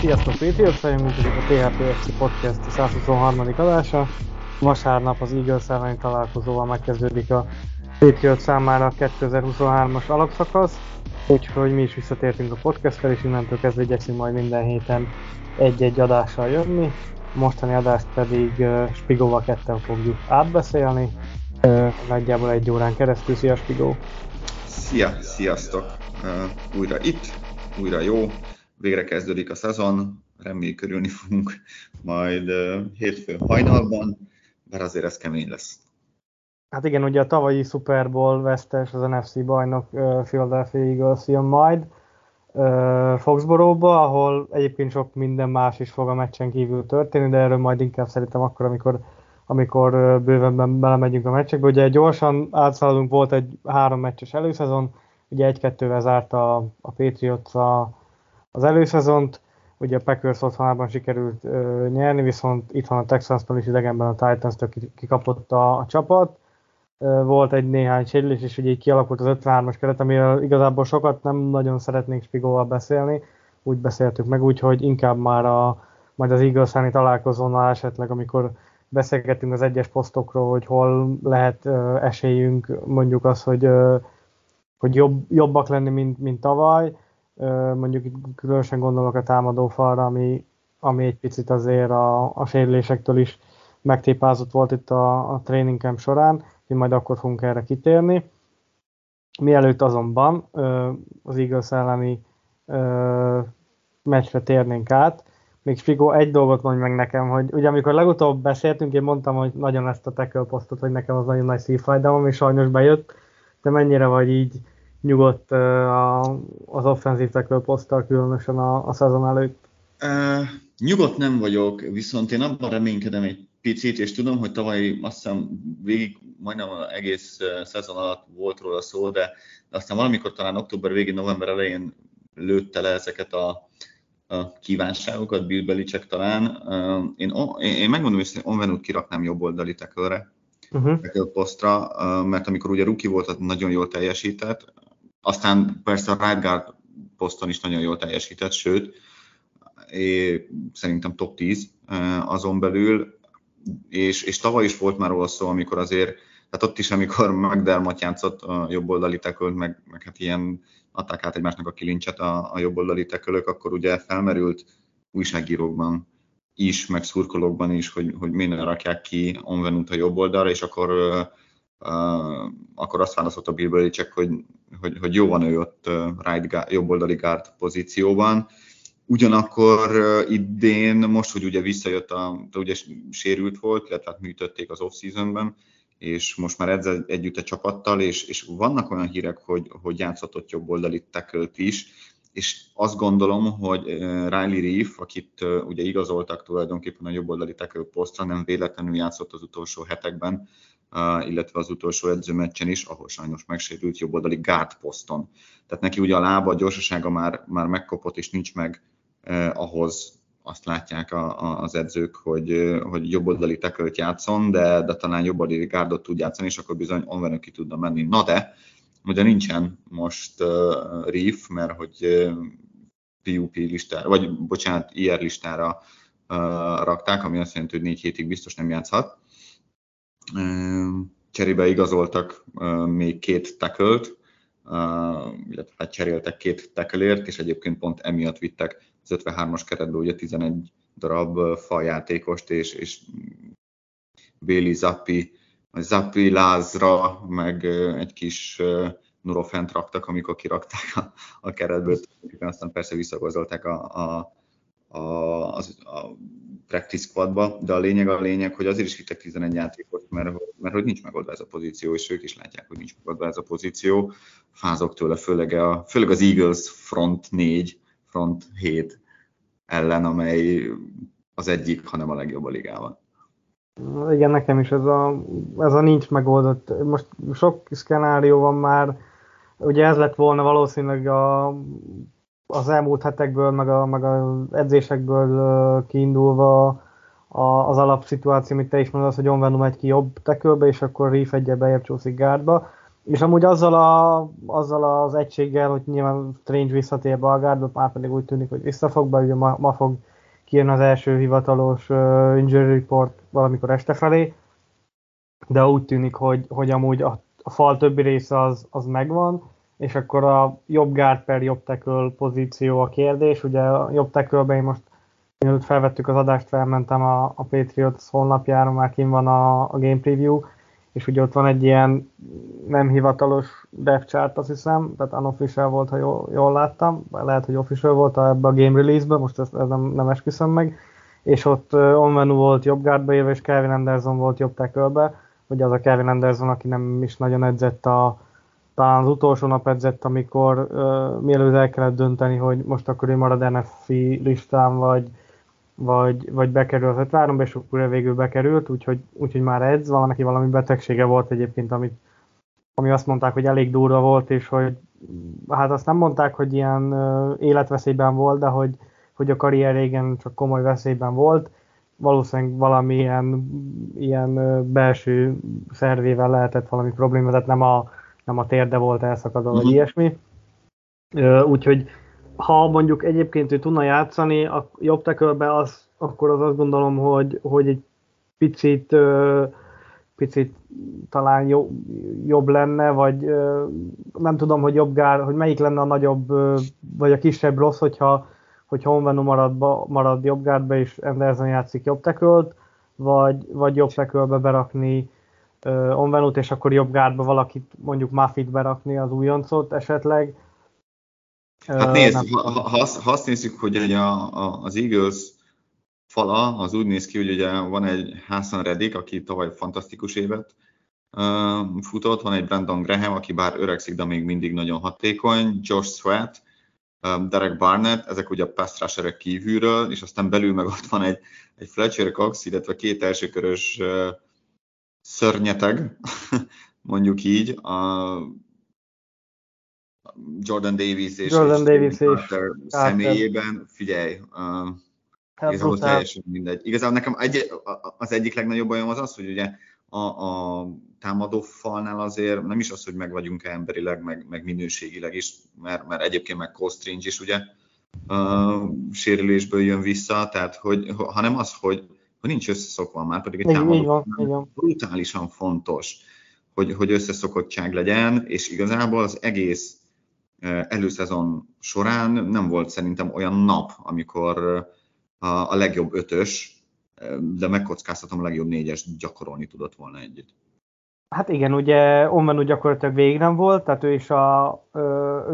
Sziasztok, Patriots-szerűen működik a THPFC Podcast 123. adása. Vasárnap az Eagles elleni találkozóval megkezdődik a Patriots számára a 2023-as alapszakasz, úgyhogy mi is visszatértünk a podcasttel, és innentől kezdve igyekszünk majd minden héten egy-egy adással jönni. A mostani adást pedig Spigóval ketten fogjuk átbeszélni, nagyjából egy órán keresztül. Szia, Spigó! Szia, sziasztok! Újra itt, újra jó. Végre kezdődik a szezon, remélkedni fogunk majd hétfőn hajnalban, mert azért ez kemény lesz. Hát igen, ugye a tavalyi Super Bowl vesztes, az NFC bajnok Philadelphia Eagles jön majd Foxborough-ba, ahol egyébként sok minden más is fog a meccsen kívül történni, de erről majd inkább szerintem akkor, amikor bővebben belemegyünk a meccsekbe. Ugye gyorsan átszaladunk, volt egy 3 meccses előszezon, ugye 1-2-vel zárt a Patriots az előszezont, ugye a Packers otthonában sikerült nyerni, viszont itthon a Texansban is idegenben a Titans-től kikapott a csapat. Volt egy néhány sérülés, és ugye így kialakult az 53-as keret, amiről igazából sokat nem nagyon szeretnénk Spigóval beszélni, úgy beszéltük meg, úgyhogy inkább már majd az Eagles-elleni találkozónál esetleg, amikor beszélgettünk az egyes posztokról, hogy hol lehet esélyünk, mondjuk az, hogy jobbak lenni, mint tavaly. Mondjuk különösen gondolok a támadó falra, ami egy picit azért a sérülésektől is megtépázott volt itt a training camp során, hogy majd akkor fogunk erre kitérni. Mielőtt azonban az Eagles elleni meccsre térnénk át, még Spigó, egy dolgot mondj meg nekem, hogy ugye amikor legutóbb beszéltünk, én mondtam, hogy nagyon ezt a tackle posztot, hogy nekem az nagyon nagy szívfájdalom, és sajnos bejött, de mennyire vagy így nyugodt az offenzív tackle poszttal, különösen a szezon előtt? Nyugodt nem vagyok, viszont én abban reménykedem egy picit, és tudom, hogy tavaly azt hiszem végig majdnem egész szezon alatt volt róla szó, de aztán valamikor talán október végén, november elején lőtte le ezeket a kívánságokat, Bill Belichick talán. Én megmondom, hogy Onwenut kiraknám jobb oldali tackle-re, tackle posztra, mert amikor ugye rookie volt, nagyon jól teljesített. Aztán persze a right guard poszton is nagyon jól teljesített, sőt, szerintem top 10 azon belül, és tavaly is volt már róla szó, amikor azért, tehát ott is, amikor McDermott játszott a jobboldali tackle-t, meg hát ilyen adták át egymásnak a kilincset a jobboldali tackle-ök, akkor ugye felmerült újságírókban is, meg szurkolókban is, hogy miért rakják ki Onwenut a jobb oldalra, és akkor azt válaszolta Bill Belichick, hogy jó van ő ott jobboldali guard pozícióban. Ugyanakkor idén, most, hogy ugye visszajött, ugye sérült volt, illetve műtötték az off-seasonben, és most már edz együtt a csapattal, és vannak olyan hírek, hogy játszott ott jobboldali tackle-t is, és azt gondolom, hogy Riley Reiff, akit ugye igazoltak tulajdonképpen a jobboldali tackle posztra, nem véletlenül játszott az utolsó hetekben, illetve az utolsó edzőmeccsen is, ahol sajnos megsérült jobboldali guard poszton. Tehát neki ugye a lába, a gyorsasága már megkopott, és nincs meg ahhoz, azt látják az edzők, hogy jobboldali tackle-t játszon, de talán jobboldali guardot tud játszani, és akkor bizony Onwenu ki tudna menni. Na de, ugye nincsen most Reiff, mert hogy PUP listára, vagy bocsánat, IR listára rakták, ami azt jelenti, hogy 4 hétig biztos nem játszhat. Cserébe igazoltak még 2 tackle-t, illetve hát cseréltek 2 tackle-ért, és egyébként pont emiatt vittek az 53-as keretből ugye 11 darab faljátékost, és Bailey Zappe lázra, meg egy kis nurofent raktak, amikor kirakták a keretből, aztán persze visszagazolták a practice squadba, de a lényeg, hogy azért is vittek 11 játékot, mert hogy nincs megoldva ez a pozíció, és ők is látják, hogy nincs megoldva ez a pozíció. Fázok tőle, főleg az Eagles front 4, front 7 ellen, amely az egyik, hanem a legjobb a ligában. Igen, nekem is ez a nincs megoldott. Most sok szkenárió van már, ugye ez lett volna valószínűleg az elmúlt hetekből, meg az edzésekből kiindulva az alapszituáció, amit te is mondasz, hogy Onwenu megy ki jobb tekölbe, és akkor Reiff egyel beljebb csúszik gárdba. És amúgy azzal az egységgel, hogy nyilván Strange visszatér be a gárdba, már pedig úgy tűnik, hogy vissza fog be, ugye ma fog kijön az első hivatalos injury report valamikor este felé, de úgy tűnik, hogy amúgy a fal többi része az megvan, és akkor a jobb gárd per jobb tackle pozíció a kérdés. Ugye a jobb tackle-ben én most, mielőtt felvettük az adást, felmentem a Patriots honlapjára, már kint van a game preview, és ugye ott van egy ilyen nem hivatalos depth chart, azt hiszem, tehát unofficial volt, ha jól láttam, lehet, hogy official volt ebbe a game release-be, most ezt nem esküszöm meg, és ott Onwenu volt jobb guardba élve, és Kelvin Anderson volt jobb tackle-be, ugye az a Kelvin Anderson, aki nem is nagyon edzett, talán az utolsó nap edzett, amikor mielőtt el kellett dönteni, hogy most akkor ő marad NFC listán, vagy bekerül az 53-ba, és akkor végül bekerült, úgyhogy már edz, valaki valami betegsége volt egyébként, ami azt mondták, hogy elég durva volt, és hogy hát azt nem mondták, hogy ilyen életveszélyben volt, de hogy a karrier régen csak komoly veszélyben volt, valószínűleg valamilyen ilyen belső szervével lehetett valami probléma, tehát nem a térde volt elszakadva, vagy ilyesmi. Úgyhogy ha mondjuk egyébként ő tudna játszani a jobb tekölbe, akkor az azt gondolom, hogy egy picit talán jobb lenne, vagy nem tudom, hogy jobb gár, hogy melyik lenne a nagyobb, vagy a kisebb rossz, hogyha Onwenu marad jobb gárdba, és Anderson játszik jobb tekölt, vagy jobb tekölbe berakni Onwenut, és akkor jobb gárdba valakit, mondjuk Muffit berakni, az újoncot esetleg. Hát nézd, ha azt nézzük, hogy ugye az Eagles fala, az úgy néz ki, hogy ugye van egy Haason Reddick, aki tavaly fantasztikus évet futott, van egy Brandon Graham, aki bár öregszik, de még mindig nagyon hatékony, Josh Sweat, Derek Barnett, ezek ugye a pass rusherek kívülről, és aztán belül meg ott van egy Fletcher Cox, illetve két elsőkörös szörnyeteg, mondjuk így, Jordan Davis és Carter személyében, figyelj, ez ahhoz teljesen mindegy. Igazából nekem az egyik legnagyobb bajom az, hogy ugye a támadó falnál azért nem is az, hogy meg vagyunk-e emberileg, meg minőségileg is, mert egyébként meg Cole Strange is ugye sérülésből jön vissza, tehát hanem az, hogy nincs összeszokva már, pedig egy támadó falnál brutálisan fontos, hogy összeszokottság legyen, és igazából az egész előszezon során nem volt szerintem olyan nap, amikor a legjobb ötös, de megkockáztatom, a legjobb négyes gyakorolni tudott volna együtt. Hát igen, ugye Onwenu gyakorlatilag végig nem volt, tehát ő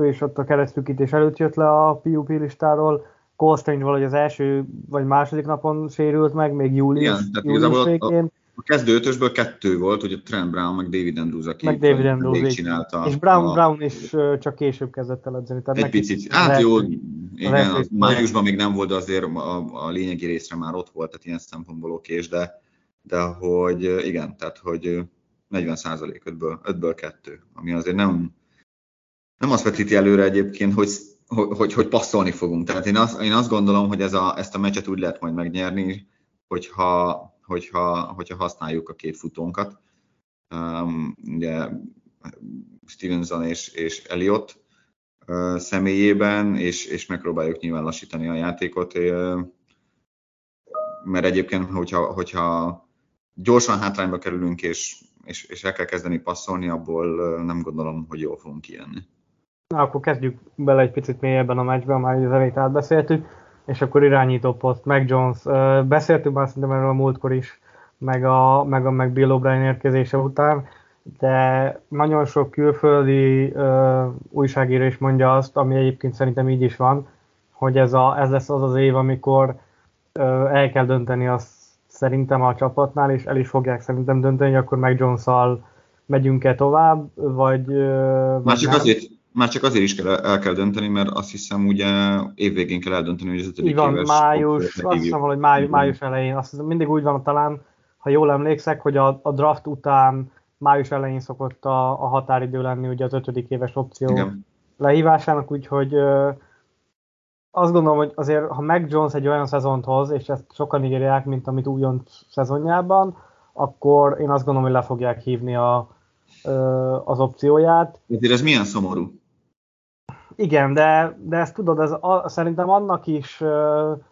is ott a keresztszűkítés előtt jött le a PUP listáról, Cole Strange valahogy az első vagy második napon sérült meg, még július végén. A kezdő ötösből 2 volt, ugye Trent Brown, meg David Andrews, aki csinálta. És Brown is csak később kezdett el edzeni. Egy picit, hát jó, igen, májusban még nem volt, de azért a lényegi részre már ott volt, tehát ilyen szempontból okés, de hogy igen, tehát hogy 40% 5-ből 2, ami azért nem azt vetíti előre egyébként, hogy passzolni fogunk. Tehát én azt gondolom, hogy ezt a meccset úgy lehet majd megnyerni, hogyha használjuk a két futónkat, ugye Stevenson és Elliott személyében, és megpróbáljuk nyilván lassítani a játékot, mert egyébként, hogyha gyorsan hátrányba kerülünk, és el kell kezdeni passzolni, abból nem gondolom, hogy jól fogunk kijönni. Na, akkor kezdjük bele egy picit mélyebben a meccsben, már az elejét átbeszéltük. És akkor irányító poszt, Mac Jones. Beszéltünk már szerintem erről a múltkor is, meg Bill O'Brien érkezése után, de nagyon sok külföldi újságíró is mondja azt, ami egyébként szerintem így is van, hogy ez lesz az az év, amikor el kell dönteni azt szerintem a csapatnál, és el is fogják szerintem dönteni, hogy akkor Mac Jones-szal megyünk-e tovább, vagy... Már csak azért Már csak azért is el kell dönteni, mert azt hiszem ugye évvégén kell eldönteni, hogy az 5. éves. Így van, május, azt hiszem valahogy május elején. Azt hiszem, mindig úgy van talán, ha jól emlékszek, hogy a draft után május elején szokott a határidő lenni ugye az 5. éves opció igen. lehívásának, úgyhogy azt gondolom, hogy azért ha Mac Jones egy olyan szezont hoz, és ezt sokan ígérják, mint amit újonc szezonjában, akkor én azt gondolom, hogy le fogják hívni az opcióját. Ezért ez milyen szomorú? Igen, de ezt tudod, szerintem annak is,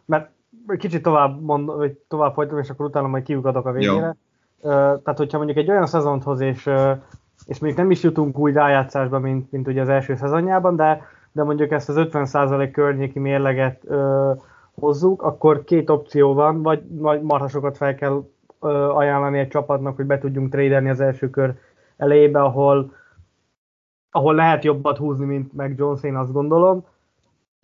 mert kicsit tovább folytom, és akkor utána majd kiukadok a végére. Jó. Tehát, hogyha mondjuk egy olyan szezont hoz, és mondjuk nem is jutunk úgy rájátszásba, mint ugye az első szezonjában, de mondjuk ezt az 50% környéki mérleget hozzuk, akkor két opció van, vagy marhasokat fel kell ajánlani egy csapatnak, hogy be tudjunk trédelni az első kör elejébe, ahol lehet jobbat húzni, mint Mac Jones, én azt gondolom,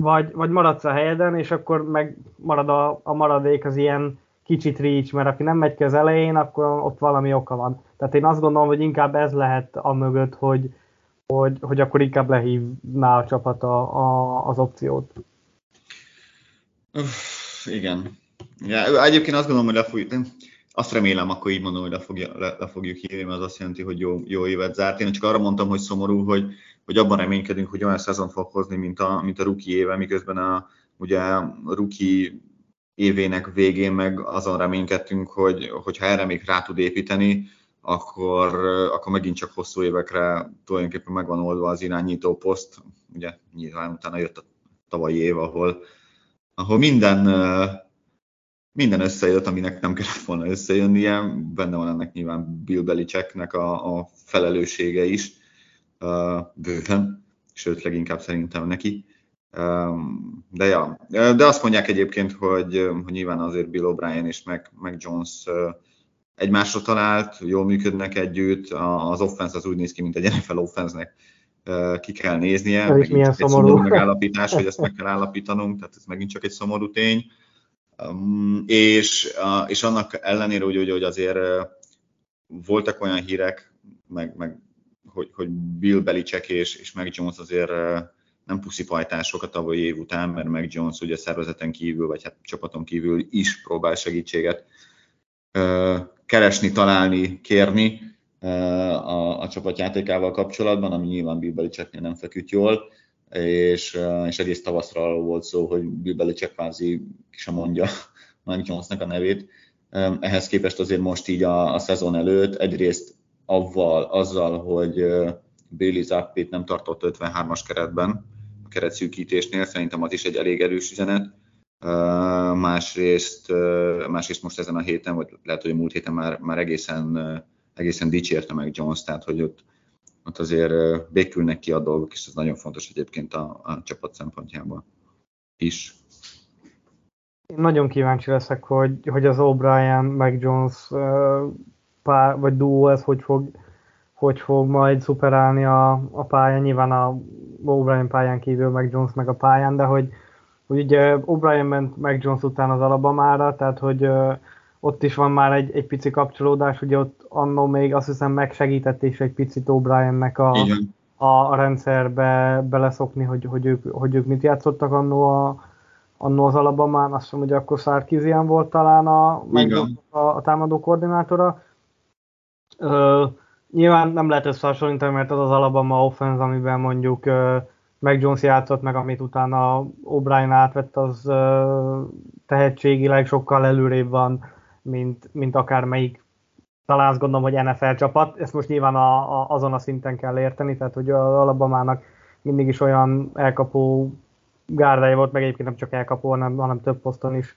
vagy maradsz a helyeden, és akkor meg marad a maradék az ilyen kicsit reach, mert aki nem megy ki az elején, akkor ott valami oka van. Tehát én azt gondolom, hogy inkább ez lehet amögött, hogy akkor inkább lehívná a csapat az opciót. Igen. Ja, egyébként azt gondolom, hogy azt remélem, akkor így mondom, hogy le fogjuk hívni, mert az azt jelenti, hogy jó évet zárt. Én csak arra mondtam, hogy szomorú, hogy abban reménykedünk, hogy olyan szezont fog hozni, mint a rookie éve, miközben ugye a rookie évének végén meg azon reménykedtünk, hogy ha erre még rá tud építeni, akkor megint csak hosszú évekre tulajdonképpen megvan oldva az irányító poszt. Ugye nyilván utána jött a tavalyi év, ahol minden összejött, aminek nem kellett volna összejönnie. Benne van ennek nyilván Bill Belichicknek a felelőssége is, bőven, sőt leginkább szerintem neki. De ja, de azt mondják egyébként, hogy nyilván azért Bill O'Brien és Mac Jones egymásra talált, jól működnek együtt, az offense az úgy néz ki, mint egy NFL offense-nek ki kell néznie. Megint csak egy szomorú megállapítás, hogy ezt meg kell állapítanunk, tehát ez megint csak egy szomorú tény. És annak ellenére, hogy azért voltak olyan hírek, meg hogy Bill Belichick és Mac Jones azért nem puszipajtások a tavalyi év után, mert Mac Jones ugye szervezeten kívül, vagy hát csapaton kívül is próbál segítséget keresni, találni, kérni a csapatjátékával kapcsolatban, ami nyilván Bill Belichicknél nem feküdt jól. És egész tavaszra arról volt szó, hogy Bill Belichick kvázi ki sem mondja Mac Jonesnak a nevét. Ehhez képest azért most így a szezon előtt egyrészt azzal, hogy Bailey Zappét nem tartott 53-as keretben a keretszűkítésnél, szerintem az is egy elég erős üzenet. Másrészt most ezen a héten, vagy lehet, hogy a múlt héten már egészen dicsérte Mac Jones, tehát hogy ott azért békülnek ki a dolgok, és ez nagyon fontos egyébként a csapat szempontjából is. Én nagyon kíváncsi leszek, hogy az O'Brien, Mac Jones pár, vagy duó ez hogy fog majd szuperálni a pályán, nyilván a O'Brien pályán kívül, Mac Jones meg a pályán, de hogy ugye O'Brien ment Mac Jones után az Alabamára, tehát hogy ott is van már egy pici kapcsolódás, ugye ott annó még azt hiszem megsegített is egy picit O'Briennek a rendszerbe beleszokni, hogy ők mit játszottak annó az Alabamán, azt hiszem, hogy akkor Sarkisian volt talán a támadó koordinátora. Nyilván nem lehet összehasonlítani, mert az Alabama offense, amiben mondjuk Mac Jones játszott, meg amit utána O'Brien átvett, az tehetségileg sokkal előrébb van, mint akármelyik, talán azt gondolom, hogy NFL csapat. Ezt most nyilván azon a szinten kell érteni, tehát hogy az Alabamának mindig is olyan elkapó gárdája volt, meg egyébként nem csak elkapó, hanem több poszton is,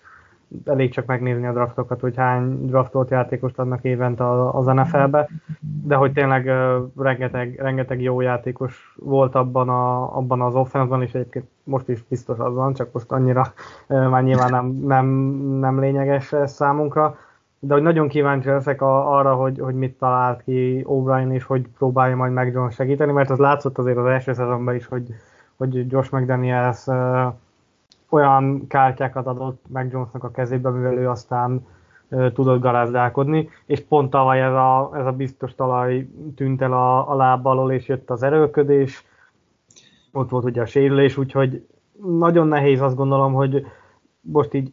elég csak megnézni a draftokat, hogy hány draftolt játékost adnak évente az NFL-be, de hogy tényleg rengeteg jó játékos volt abban az offenszban, és egyébként most is biztos az van, csak most annyira már nyilván nem lényeges számunkra, de hogy nagyon kíváncsi leszek arra, hogy mit talált ki O'Brien, és hogy próbálja majd Mac Jones segíteni, mert az látszott azért az első szezonban is, hogy Josh McDaniels olyan kártyákat adott Mac Jonesnak a kezébe, mivel ő aztán tudott garázdálkodni, és pont tavaly ez a biztos talaj tűnt el a láb alól, és jött az erőlködés. ott volt ugye a sérülés, úgyhogy nagyon nehéz, azt gondolom, hogy most így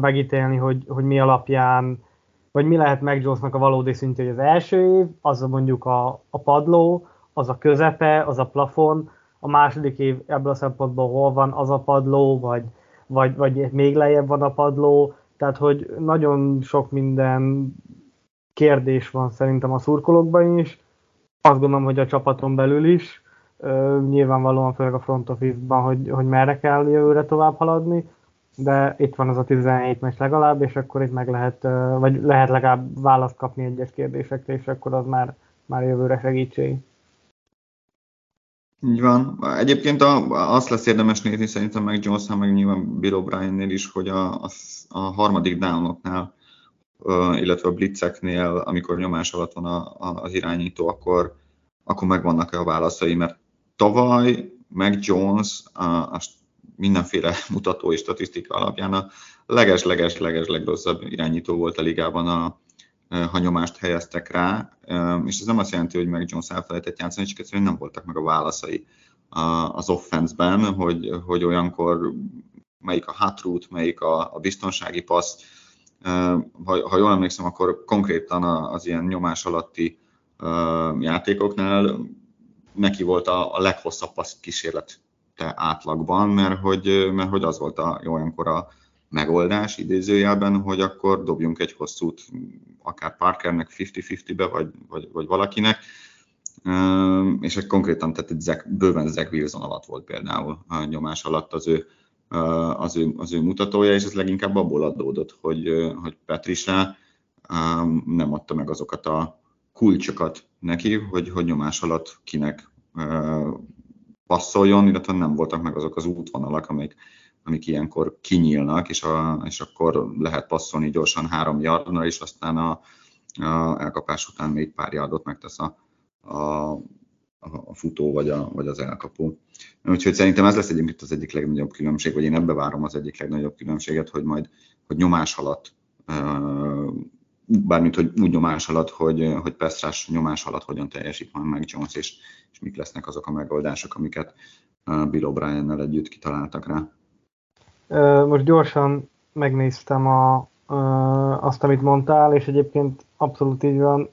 megítélni, hogy mi alapján, vagy mi lehet Mac Jonesnak a valódi szintje, hogy az első év, az mondjuk a padló, az a közepe, az a plafon, a második év ebből a szempontból hol van az a padló, vagy még lejjebb van a padló, tehát hogy nagyon sok minden kérdés van szerintem a szurkolókban is, azt gondolom, hogy a csapaton belül is, nyilvánvalóan főleg a front office-ban, hogy merre kell jövőre tovább haladni, de itt van az a 17 meccs legalább, és akkor itt meg lehet, vagy lehet legalább választ kapni egyes kérdésekre, és akkor az már jövőre segítség. Így van. Egyébként azt lesz érdemes nézni szerintem meg Jones-nál, meg nyilván Bill O'Brien-nél is, hogy a harmadik down-oknál, illetve a blitzeknél, amikor nyomás alatt van az irányító, akkor megvannak-e a válaszai, mert tavaly Mac Jones a mindenféle mutató és statisztika alapján a leges legrosszabb irányító volt a ligában, ha nyomást helyeztek rá, és ez nem azt jelenti, hogy Mac Jones elfelejtett játszani, csak egyszerűen nem voltak meg a válaszai az offenszben, hogy olyankor melyik a hot route, melyik a biztonsági passz. Ha jól emlékszem, akkor konkrétan az ilyen nyomás alatti játékoknál neki volt a leghosszabb passz kísérlet átlagban, mert hogy az volt olyankor a megoldás idézőjelben, hogy akkor dobjunk egy hosszút akár Parkernek 50-50-be, vagy valakinek, és egy konkrétan, tehát bőven Zach Wilson alatt volt például a nyomás alatt az ő mutatója, és ez leginkább abból adódott, hogy Patricia nem adta meg azokat a kulcsokat neki, hogy nyomás alatt kinek passzoljon, illetve nem voltak meg azok az útvonalak, amik ilyenkor kinyílnak, és akkor lehet passzolni gyorsan 3 yardra, és aztán a elkapás után még pár yardot megtesz a futó vagy az elkapó. Úgyhogy szerintem ez lesz egyébként az egyik legnagyobb különbség, vagy én ebbe várom az egyik legnagyobb különbséget, hogy majd hogy nyomás alatt, bármint hogy úgy nyomás alatt, hogy passzrás nyomás alatt hogyan teljesít majd Mac Jones, és mik lesznek azok a megoldások, amiket Bill O'Briennel együtt kitaláltak rá. Most gyorsan megnéztem azt, amit mondtál, és egyébként abszolút így van.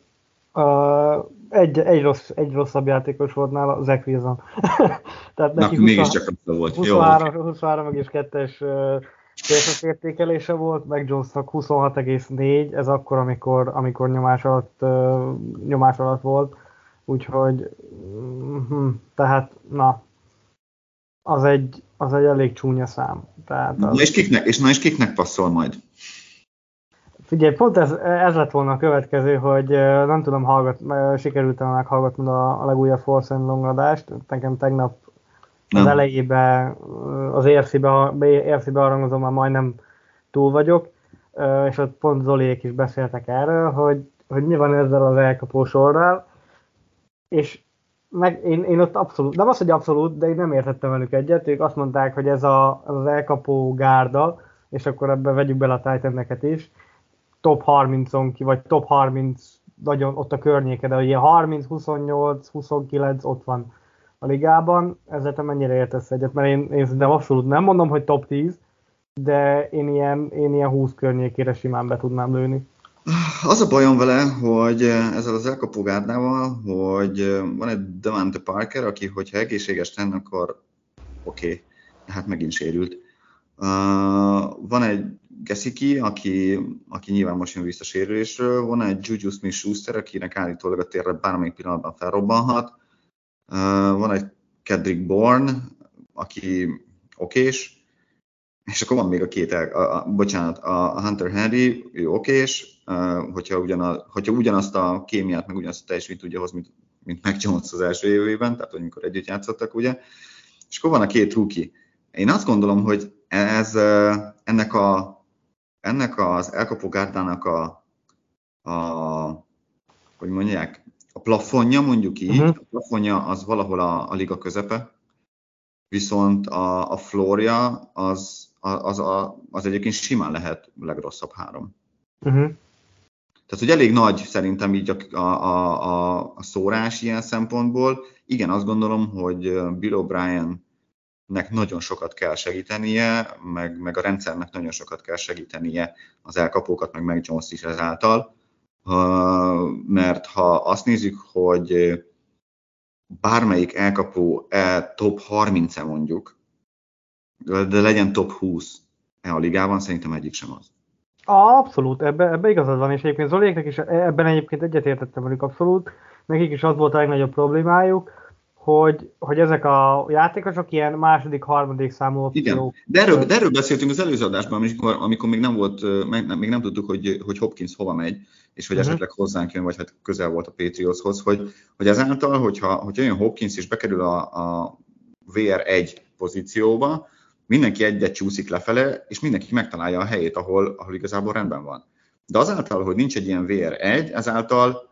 Egy rosszabb játékos volt nála, Zach Wilson. Tehát neki 23,2-es szélsős értékelése volt, meg Jonesnak 26,4, ez akkor, amikor nyomás alatt volt. Úgyhogy, tehát, na, az egy elég csúnya szám. Tehát az... és kiknek passzol majd? Figyelj, pont ez lett volna a következő, hogy nem tudom, sikerült-e meghallgatnod a legújabb Force & Long adást. Nekem tegnap az elejében az ERC-be harangozom, már majdnem túl vagyok, és ott pont Zoliék is beszéltek erről, hogy mi van ezzel az elkapó sorral, és meg én ott abszolút, nem az, hogy abszolút, de én nem értettem velük egyet, ők azt mondták, hogy ez az elkapó gárda, és akkor ebbe vegyük bele a Titaneket is, top 30-on ki, vagy top 30, nagyon ott a környéke, de ugye 30, 28, 29 ott van a ligában, ezzel te mennyire értesz egyet, mert én abszolút nem mondom, hogy top 10, de én ilyen 20 környékére simán be tudnám lőni. Az a bajom vele, hogy ezzel az elkapógárdával, hogy van egy Devante Parker, aki, hogyha egészséges lenne, akkor oké, hát megint sérült. Van egy Gesicki, aki nyilván most jön vissza sérülésről, van egy Juju Smith-Schuster, akinek állítólag a térre bármelyik pillanatban felrobbanhat, van egy Kendrick Bourne, aki okés, és akkor van még a két, a Hunter Henry, ő okés, hogyha ugyanazt a kémiát, meg ugyanazt a teljesítményt tudja hozni, mint Mac Jones az első évében, tehát hogy mikor együtt játszottak, ugye. És akkor van a két rookie. Én azt gondolom, hogy ennek az elkapógárdának hogy mondják, a plafonja, mondjuk így, a plafonja az valahol a liga közepe, viszont a flórja az egyébként simán lehet legrosszabb 3. Tehát, hogy elég nagy szerintem így a szórás ilyen szempontból. Igen, azt gondolom, hogy Bill O'Briennek nagyon sokat kell segítenie, meg a rendszernek nagyon sokat kell segítenie az elkapókat, meg Mac Jones is ezáltal. Mert ha azt nézzük, hogy bármelyik elkapó top 30-e mondjuk, de legyen top 20 a ligában, szerintem egyik sem az. Abszolút, ebbe igazad van, és egyébként Zoléknek is ebben egyébként egyetértettem velük abszolút. Nekik is az volt a legnagyobb problémájuk, hogy ezek a játékosok ilyen második, harmadik számú opciók. Igen, de erről beszéltünk az előző adásban, amikor még nem tudtuk, hogy Hopkins hova megy, és hogy esetleg hozzánk jön, vagy hát közel volt a Patriotshoz, hogy ezáltal, hogyha jön Hopkins és bekerül a VR1 pozícióba, mindenki egyet csúszik lefele, és mindenki megtalálja a helyét, ahol igazából rendben van. De azáltal, hogy nincs egy ilyen VR1, ezáltal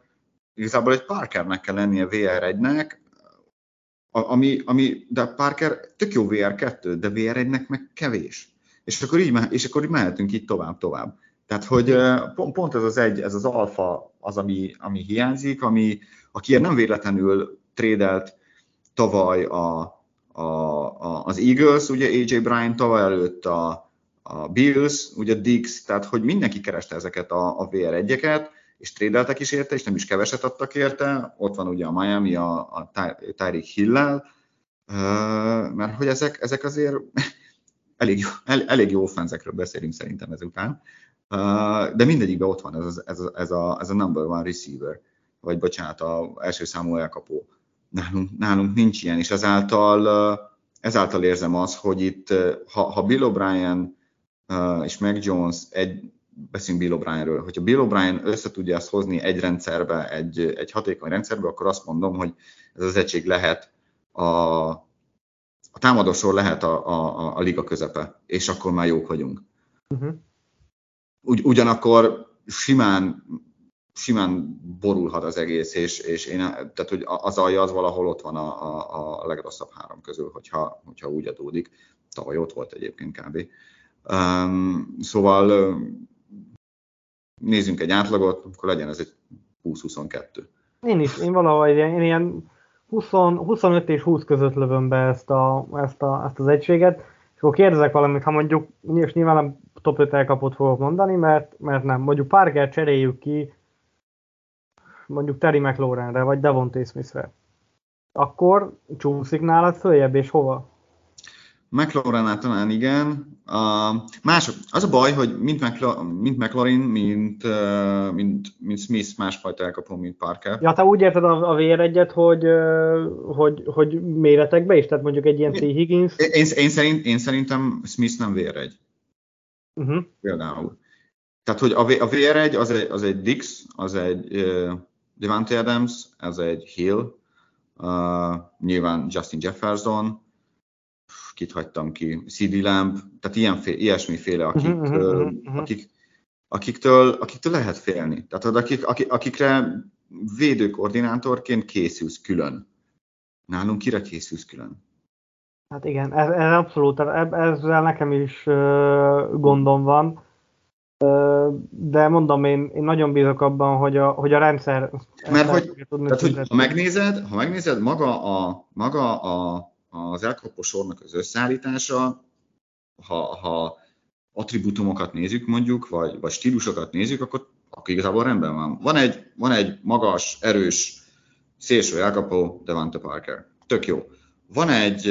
igazából egy Parkernek kell lennie VR1-nek, de Parker tök jó VR2, de VR1-nek meg kevés. És akkor így mehetünk így tovább. Tehát, hogy pont ez az alfa az, ami hiányzik, akiért nem véletlenül trédelt tavaly az Eagles, ugye AJ Brown, tavaly előtt a Bills, ugye Diggs, tehát hogy mindenki kereste ezeket a VR1-eket, és trédeltek is érte, és nem is keveset adtak érte, ott van ugye a Miami, a Tyreek Hill-lel, mert hogy ezek azért elég jó offenzekről beszélünk szerintem ezután, de mindegyikben ott van ez a number one receiver, vagy bocsánat, a első számú elkapó. Nálunk nincs ilyen, és ezáltal érzem azt, hogy itt, ha Bill O'Brien és Mac Jones, beszélünk Bill O'Brienről, hogyha Bill O'Brien össze tudja ezt hozni egy rendszerbe, egy hatékony rendszerbe, akkor azt mondom, hogy ez az egység lehet, a támadósor lehet a liga közepe, és akkor már jók vagyunk. Uh-huh. Ugyanakkor simán borulhat az egész, és én, tehát hogy az alja az valahol ott van a legrosszabb három közül, hogyha úgy adódik. Tavaly ott volt egyébként kb. Szóval nézzünk egy átlagot, akkor legyen ez egy 20-22. Én valahol ilyen 20, 25 és 20 között lövöm be ezt az egységet, és akkor kérdezek valamit, ha mondjuk, és nyilván a top 5 elkapót fogok mondani, mert nem, mondjuk Parker cseréljük ki, mondjuk Terry McLaurinre, vagy Devontae Smithre, akkor csúszik nálad följebb, és hova? McLaurinál talán igen. Az a baj, hogy mint McLaurin, mint Smith másfajta elkapó, mint Parker. Ja, te úgy érted a VR1-et, hogy méretekbe is? Tehát mondjuk egy ilyen T. Higgins? Én szerintem Smith nem VR1. Uh-huh. Például. Tehát, hogy a VR1 az egy Diggs, az egy Devante Adams, az egy Hill, nyilván Justin Jefferson, kit hagytam ki, CD Lamb, tehát ilyesmiféle, akiktől lehet félni. Tehát akikre védőkoordinátorként készülsz külön. Nálunk kire készülsz külön? Hát igen, ez abszolút, ezzel nekem is gondom van, de mondom, én nagyon bízok abban, hogy a rendszer... Mert hogy ha megnézed maga az elkapó sornak az összeállítása, ha attribútumokat nézzük mondjuk, vagy stílusokat nézzük, akkor igazából rendben van. Van egy magas, erős, szélső elkapó, Devante Parker. Tök jó. Van egy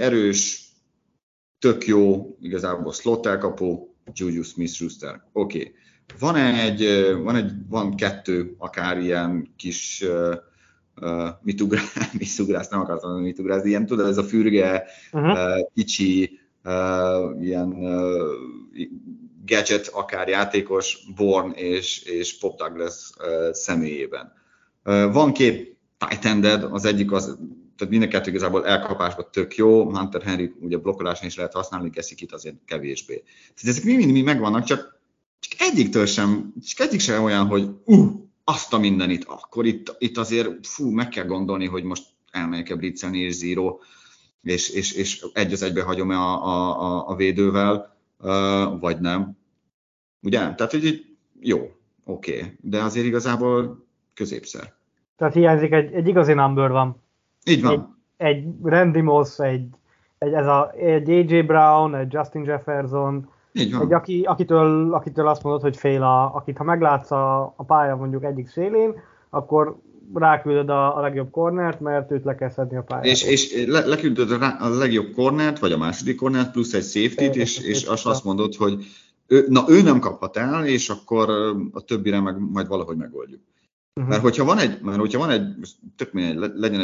erős, tök jó, igazából slot elkapó, Juju Smith-Schuster. Oké. Van kettő akár ilyen kis mit ugrász, nem akartam mit ugrázni, ilyen tudod, ez a fürge, kicsi, ilyen gadget akár játékos Bourne és Pop Douglas személyében. Van két tight ended, az egyik az, tehát mind a kettő igazából elkapásban tök jó, Hunter Henry ugye blokkoláson is lehet használni, geszik itt azért kevésbé. Tehát ezek mind megvannak, csak egyiktől sem, csak egyik sem olyan, hogy azt a mindenit, akkor itt azért meg kell gondolni, hogy most elmegyek-e blitzelni és zero, és egy az egybe hagyom-e a védővel, vagy nem. Ugye? Tehát, hogy jó. oké, de azért igazából középszer. Tehát hiányzik egy igazi number van. Így van. Egy Randy Moss, egy AJ Brown, egy Justin Jefferson, egy akitől azt mondod, hogy fél, akit ha meglátsz a pálya mondjuk egyik szélén, akkor ráküldöd a legjobb cornert, mert őt le kell szedni a pályát. És leküldöd a legjobb cornert, vagy a második cornert, plusz egy safety-t, és azt mondod, hogy ő nem kaphat el, és akkor a többire majd valahogy megoldjuk. Uh-huh. Mert hogyha van egy, tök mindegy, legyen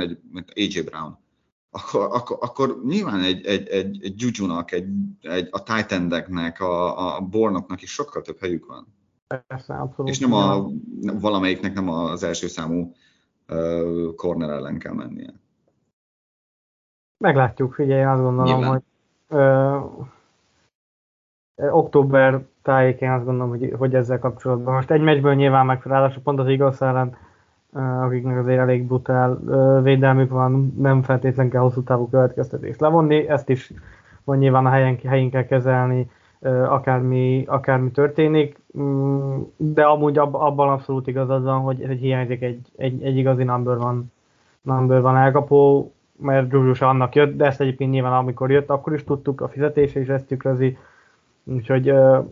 egy AJ Brown, akkor nyilván egy Juju-nak, a tight endeknek, a Bourne-oknak is sokkal több helyük van. Persze, abszolút. És nem valamelyiknek nem az első számú corner ellen kell mennie. Meglátjuk, figyelj, én azt gondolom, nyilván. Hogy október tájéken azt gondolom, hogy ezzel kapcsolatban. Most egy meccsből nyilván meg ráadásul pont az Eagles ellen, akiknek azért elég brutál védelmük van, nem feltétlen kell hosszú távú következtetést levonni, ezt is van nyilván a helyén kell kezelni, akármi történik, de amúgy abban abszolút igazad van, hogy hiányzik egy igazi number van elkapó, mert Juju se annak jött, de ezt egyébként nyilván amikor jött, akkor is tudtuk, a fizetése is ezt tükrözi. Úgyhogy,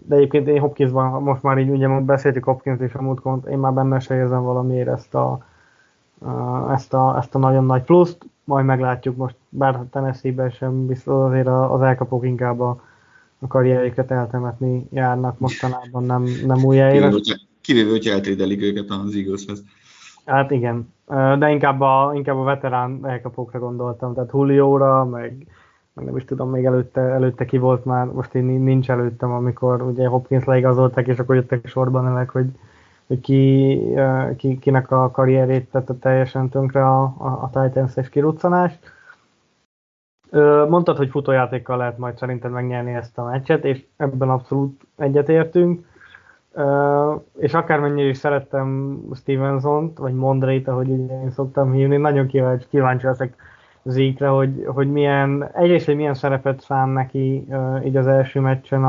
de egyébként én Hopkinsban, most már így ugye beszéltük Hopkins és a múltkor, én már benne se érzem valamiért ezt a nagyon nagy pluszt, majd meglátjuk most, bár Tennessee-ben sem biztos, azért az elkapók inkább a karrierjüket eltemetni járnak mostanában, nem újjáélet. Kivéve, hogy eltrédelik őket az Eagleshez. Hát igen, de inkább a veterán elkapókra gondoltam, tehát Julio-ra, meg nem is tudom, még előtte ki volt már, most én nincs előttem, amikor ugye Hopkins leigazolták, és akkor jöttek sorban nevek, hogy kinek a karrierét tette teljesen tönkre a Titans-es kiruccanás. Mondtad, hogy futójátékkal lehet majd szerinted megnyerni ezt a meccset, és ebben abszolút egyetértünk. És akármennyire is szerettem Stevensont, vagy Mondrét, ahogy én szoktam hívni, nagyon kíváncsi leszek Zeke-re, hogy milyen, egyrészt, hogy milyen szerepet szán neki így az első meccsen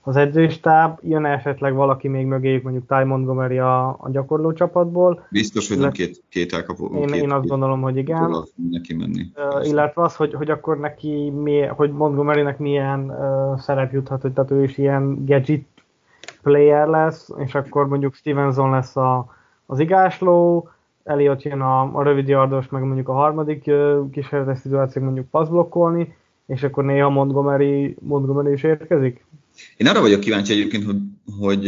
az edzőstáb, jön esetleg valaki még mögéjük, mondjuk Ty Montgomery a gyakorló csapatból. Biztos, hogy nem két elkapó. Én azt gondolom, hogy igen. Neki menni. Illetve az, hogy akkor neki, hogy Montgomerynek milyen szerep juthat, hogy tehát ő is ilyen gadget player lesz, és akkor mondjuk Stevenson lesz az igásló, Elliott jön a rövid yardos, meg mondjuk a harmadik kísérletes szituációk mondjuk passzblokkolni, és akkor néha Montgomery is érkezik? Én arra vagyok kíváncsi egyébként, hogy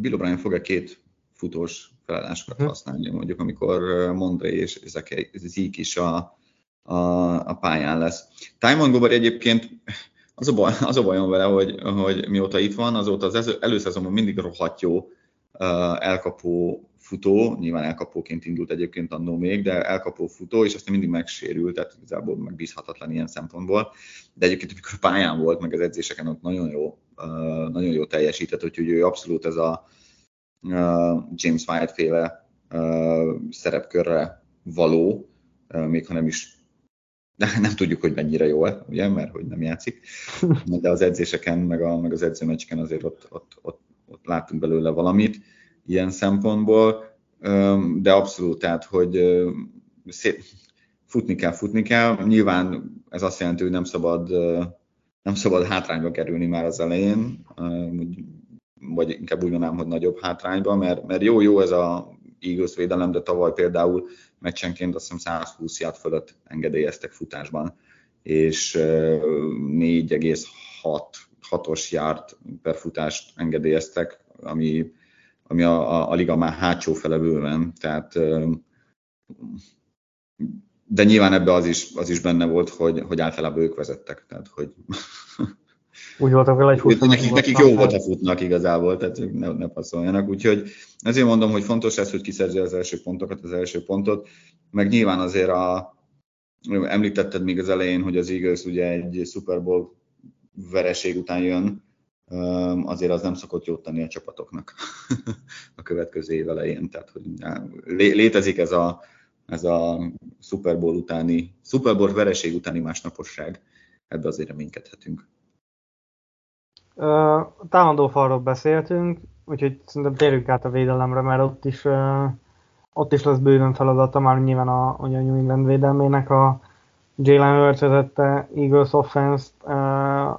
Bill O'Brien fog-e két futós felállásokat használni, mondjuk amikor Mondré és Zeke is a pályán lesz. Ty Montgomery egyébként az a bajom vele, hogy mióta itt van, azóta az előszezonban mindig rohadt jó elkapó futó, nyilván elkapóként indult egyébként annó még, de elkapó futó, és aztán mindig megsérült, tehát igazából megbízhatatlan ilyen szempontból. De egyébként, amikor pályán volt, meg az edzéseken ott nagyon jó teljesített, úgyhogy ő abszolút ez a James White-féle szerepkörre való, még ha nem is, nem tudjuk, hogy mennyire jól, ugye, mert hogy nem játszik, de az edzéseken, meg az edzőmeccseken azért ott láttunk belőle valamit, ilyen szempontból, de abszolút, tehát, hogy futni kell. Nyilván ez azt jelenti, hogy nem szabad hátrányba kerülni már az elején, vagy inkább úgy mondanám, hogy nagyobb hátrányba, mert jó ez a Eagles védelem, de tavaly például meccsenként azt hiszem 120 yard fölött engedélyeztek futásban, és 4,6-os yard per futást engedélyeztek, ami a liga már hátsó fele bőven, tehát de nyilván ebbe az is benne volt, hogy általában ők vezettek, tehát hogy úgy voltak vele, hogy nekik jó volt, ha futnak igazából, tehát ők ne passzoljanak, úgyhogy ezért mondom, hogy fontos ez, hogy kiszerzi az első pontot, meg nyilván azért említetted még az elején, hogy az Eagles ugye egy Super Bowl vereség után jön, azért az nem szokott jót tenni a csapatoknak a következő év elején. Tehát, hogy létezik ez a Super Bowl vereség utáni másnaposság, ebbe azért reménykedhetünk. Támadófalról beszéltünk, úgyhogy szerintem térjünk át a védelemre, mert ott is lesz bőven feladata, már nyilván a New England védelmének a Jalen Hurts vezette Eagles offense-t,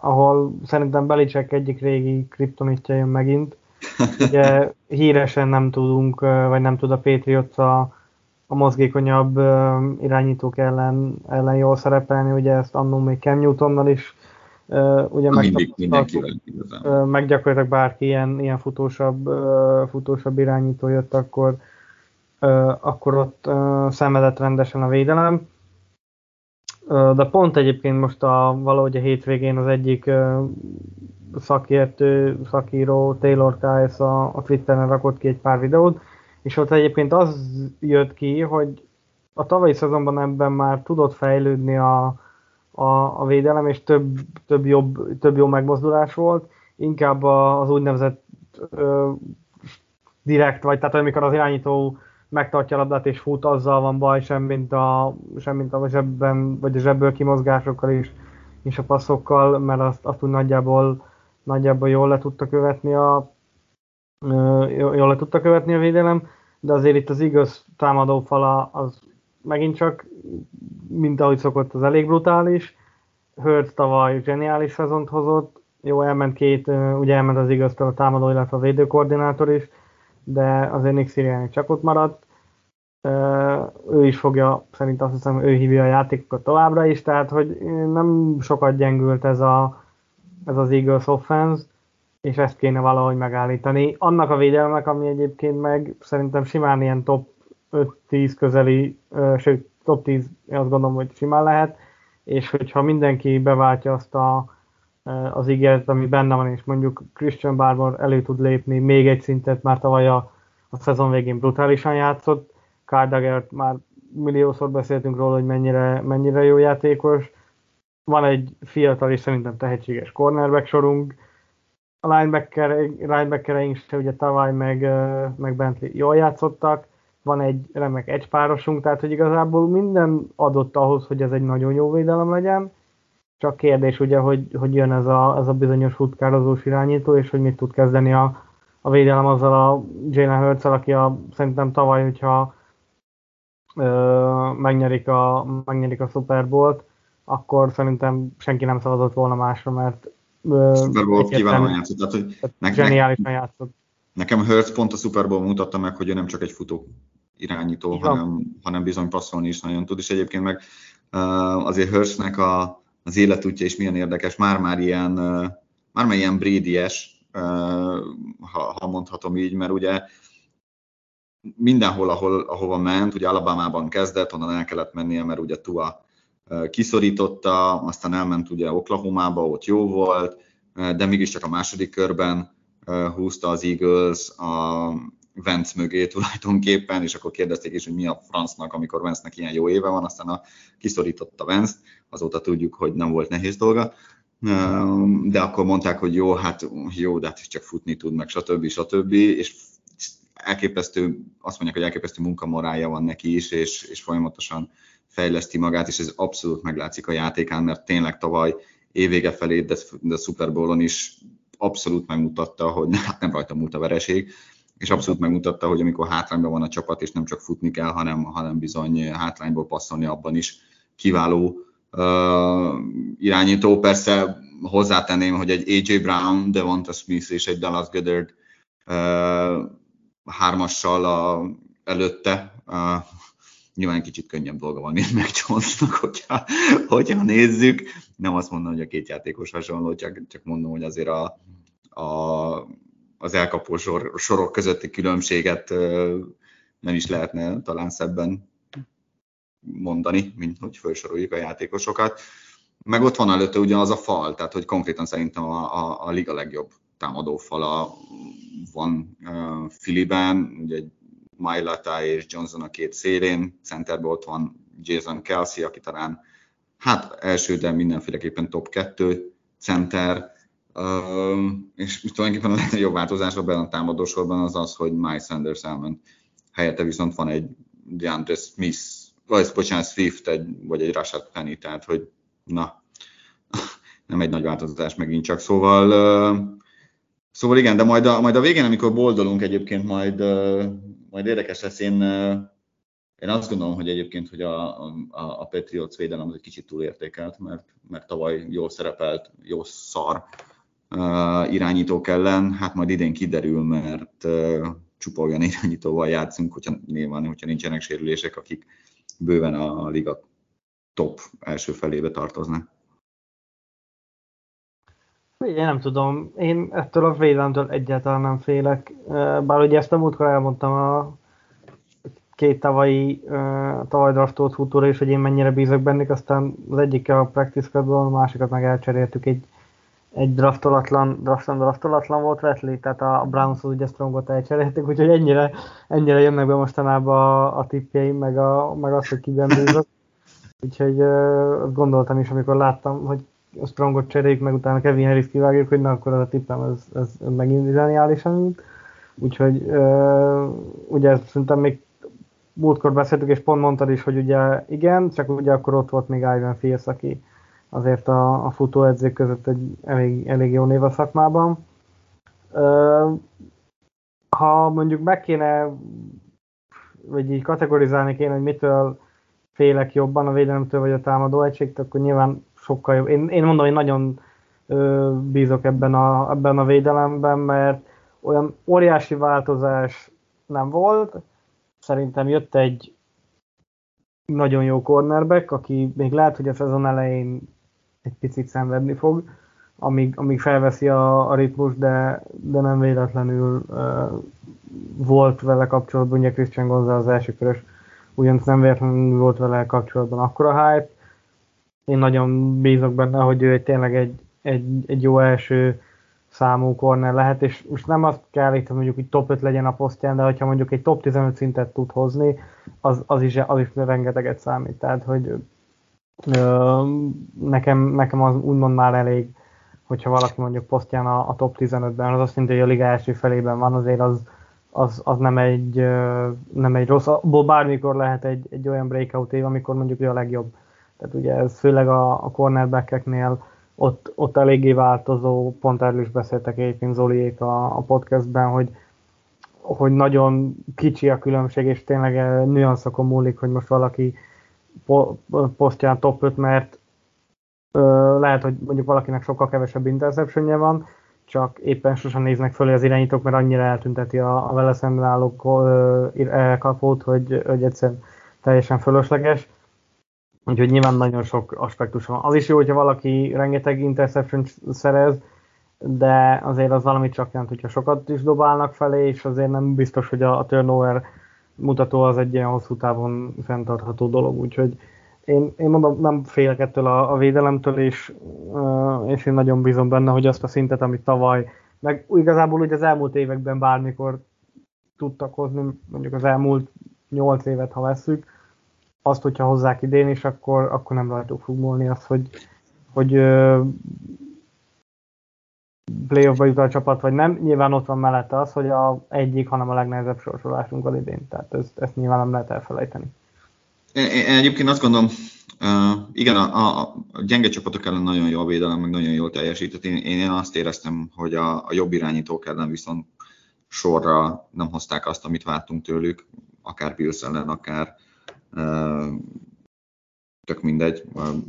ahol szerintem Belichick egyik régi kriptonitja jön megint. Ugye híresen nem tudunk, vagy nem tud a Patriots a mozgékonyabb irányítók ellen jól szerepelni, ugye ezt annó még Cam Newtonnal is ugye megtapasztaltuk, meg gyakorlatilag bárki ilyen futósabb irányító jött, akkor ott szenvedett rendesen a védelem. De pont egyébként most valahogy a hétvégén az egyik szakíró, Taylor Kice a Twitteren rakott ki egy pár videót, és ott egyébként az jött ki, hogy a tavalyi szezonban ebben már tudott fejlődni a védelem, és több jó megmozdulás volt, inkább az úgynevezett direkt, vagy tehát amikor az irányító megtartja a labdát és fut, azzal van baj, semmint a zsebben, vagy a zsebből kimozgásokkal is, és a passzokkal, mert azt úgy nagyjából jól le tudta követni a védelem, de azért itt az igaz támadófala az megint csak, mint ahogy szokott, az elég brutális. Hurts tavaly zseniális szezont hozott, jó, elment az igaztól a támadó, illetve a védőkoordinátor is, de azért Nick Sirianni csak ott maradt. Ő is fogja, szerint azt hiszem, ő hívja a játékokat továbbra is, tehát hogy nem sokat gyengült ez az Eagles offense, és ezt kéne valahogy megállítani. Annak a védelmek, ami egyébként meg szerintem simán ilyen top 5-10 közeli, sőt top 10, azt gondolom, hogy simán lehet, és hogyha mindenki beváltja azt az ígéret, ami benne van, és mondjuk Christian Barber elő tud lépni még egy szintet, már tavaly a szezon végén brutálisan játszott, Kardagert már milliószor beszéltünk róla, hogy mennyire jó játékos, van egy fiatal és szerintem tehetséges cornerback sorunk, a linebackereink se, ugye Tavaly meg Bentley jól játszottak, van egy remek egypárosunk, tehát hogy igazából minden adott ahhoz, hogy ez egy nagyon jó védelem legyen, csak kérdés ugye, hogy jön ez a bizonyos futkározós irányító, és hogy mit tud kezdeni a védelem azzal a Jalen Hurts-el, aki szerintem tavaly, hogyha megnyerik a Super Bowl-t, akkor szerintem senki nem szavazott volna másra, mert Super Bowl kiválóan játszott, tehát hogy zseniálisan játszott. Nekem Hurts pont a Super Bowl mutatta meg, hogy ő nem csak egy futó irányító, hanem bizony passzolni is nagyon tud, és egyébként meg azért Hurtsnek az életútja is milyen érdekes, már ilyen Brady-es, ha mondhatom így, mert ugye mindenhol, ahova ment, ugye Alabamában kezdett, onnan el kellett mennie, mert ugye Tua kiszorította, aztán elment ugye Oklahomába, ott jó volt, de mégiscsak a második körben húzta az Eagles a Wentz mögé tulajdonképpen, és akkor kérdezték is, hogy mi a francnak, amikor Wentznek ilyen jó éve van, aztán kiszorította Wentzt, azóta tudjuk, hogy nem volt nehéz dolga, de akkor mondták, hogy jó, de hát csak futni tud, meg stb. És elképesztő munkamorálja van neki is, és folyamatosan fejleszti magát, és ez abszolút meglátszik a játékán, mert tényleg tavaly évvége felé, de Super Bowlon is abszolút megmutatta, hogy hát nem rajta múlt a vereség, és abszolút megmutatta, hogy amikor hátrányban van a csapat, és nem csak futni kell, hanem bizony hátrányból passzolni, abban is kiváló irányító. Persze hozzátenném, hogy egy AJ Brown, Devonta Smith és egy Dallas Goedert hármassal előtte, nyilván kicsit könnyebb dolga van, mint Mac Jonesnak, hogyha nézzük. Nem azt mondom, hogy a két játékos hasonló, csak mondom, hogy azért az elkapó sorok közötti különbséget nem is lehetne talán szebben mondani, mint hogy felsoroljuk a játékosokat. Meg ott van előtte ugyanaz a fal, tehát hogy konkrétan szerintem a liga legjobb támadó fala van Phillyben, ugye Mailata és Johnson a két szélén, centerben ott van Jason Kelsey, aki talán első, de mindenféleképpen top 2 center, és tulajdonképpen a legnagyobb változás ebben a támadósorban az, hogy Miles Sanders elment. Helyette viszont van egy DeAndre Swift, vagy egy Rashad Penny, tehát hogy nem egy nagy változás megint csak, szóval Szóval igen, de majd a végén, amikor boldolunk egyébként, majd érdekes lesz. Én azt gondolom, hogy egyébként, hogy a Patriots védelem az egy kicsit túlértékelt, mert tavaly jól szerepelt, jó szar irányítók ellen. Hát majd idén kiderül, mert csupa olyan irányítóval játszunk, hogyha nyilván, hogyha nincsenek sérülések, akik bőven a liga top első felébe tartoznak. Én nem tudom, én ettől a védelemtől egyáltalán nem félek, bár ugye ezt a múltkor elmondtam a két tavaly draftolt futóra is, hogy én mennyire bízok bennük, aztán az egyikkel a practice squadból, a másikat meg elcseréltük, egy draftolatlan volt Vetli, tehát a Brownshoz ugye Strongot elcseréltük, úgyhogy ennyire jönnek be mostanában a tippjeim, meg az, hogy kiben bízok. Úgyhogy gondoltam is, amikor láttam, hogy a Strongot cseréljük, meg utána Kevin Harris kivágjuk, hogy na akkor az a tippem, ez megint zseniálisan. Úgyhogy ugye szerintem még múltkor beszéltük, és pont mondtad is, hogy ugye igen, csak ugye akkor ott volt még Ivan Fils, aki azért a futóedzők között egy elég jó név a szakmában. Ha mondjuk meg kéne, vagy így kategorizálni kéne, hogy mitől félek jobban, a védelemtől vagy a támadó egységtől, akkor nyilván sokkal jobb. Én mondom, hogy nagyon bízok ebben a védelemben, mert olyan óriási változás nem volt. Szerintem jött egy nagyon jó cornerback, aki még lehet, hogy a szezon elején egy picit szenvedni fog, amíg felveszi a ritmus, de nem véletlenül volt vele kapcsolatban, ugye Christian Gonzalez az elsőkörös, ugyanis nem véletlenül volt vele kapcsolatban akkora hype. Én nagyon bízok benne, hogy ő tényleg egy jó első számú corner lehet, és most nem azt kell itt, hogy mondjuk egy top 5 legyen a posztján, de hogyha mondjuk egy top 15 szintet tud hozni, az is rengeteget számít. Tehát, hogy nekem az úgymond már elég, hogyha valaki mondjuk posztján a top 15-ben, az azt jelenti, hogy a liga első felében van, azért az nem egy rossz, abból bármikor lehet egy olyan breakout év, amikor mondjuk ő a legjobb. Tehát ugye ez főleg a cornerback-eknél ott eléggé változó, pont erről is beszéltek egyébként Zoliék a podcastben, hogy nagyon kicsi a különbség, és tényleg nüanszokon múlik, hogy most valaki posztján top 5, mert lehet, hogy mondjuk valakinek sokkal kevesebb interceptionje van, csak éppen sosem néznek fölé az irányítók, mert annyira eltünteti a vele szemben állók elkapót, hogy egyszerűen teljesen fölösleges. Úgyhogy nyilván nagyon sok aspektus van. Az is jó, hogyha valaki rengeteg interception szerez, de azért az valami csak jelent, hogyha sokat is dobálnak felé, és azért nem biztos, hogy a turnover mutató az egy ilyen hosszú távon fenntartható dolog. Úgyhogy én mondom, nem félek ettől a védelemtől, és én nagyon bízom benne, hogy azt a szintet, amit tavaly, meg igazából ugye az elmúlt években bármikor tudtak hozni, mondjuk az elmúlt 8 évet, ha vesszük, azt, hogyha hozzák idén is, akkor nem rajtuk fog múlni az, hogy playoffba jut a csapat, vagy nem. Nyilván ott van mellette az, hogy egyik, hanem a legnehezebb sorsolásunk az idén. Tehát ezt nyilván nem lehet elfelejteni. Én egyébként azt gondolom, igen, a gyenge csapatok ellen nagyon jó a védelem, meg nagyon jól teljesített. Én azt éreztem, hogy a jobb irányítók ellen viszont sorra nem hozták azt, amit vártunk tőlük, akár Bills ellen, akár tök mindegy,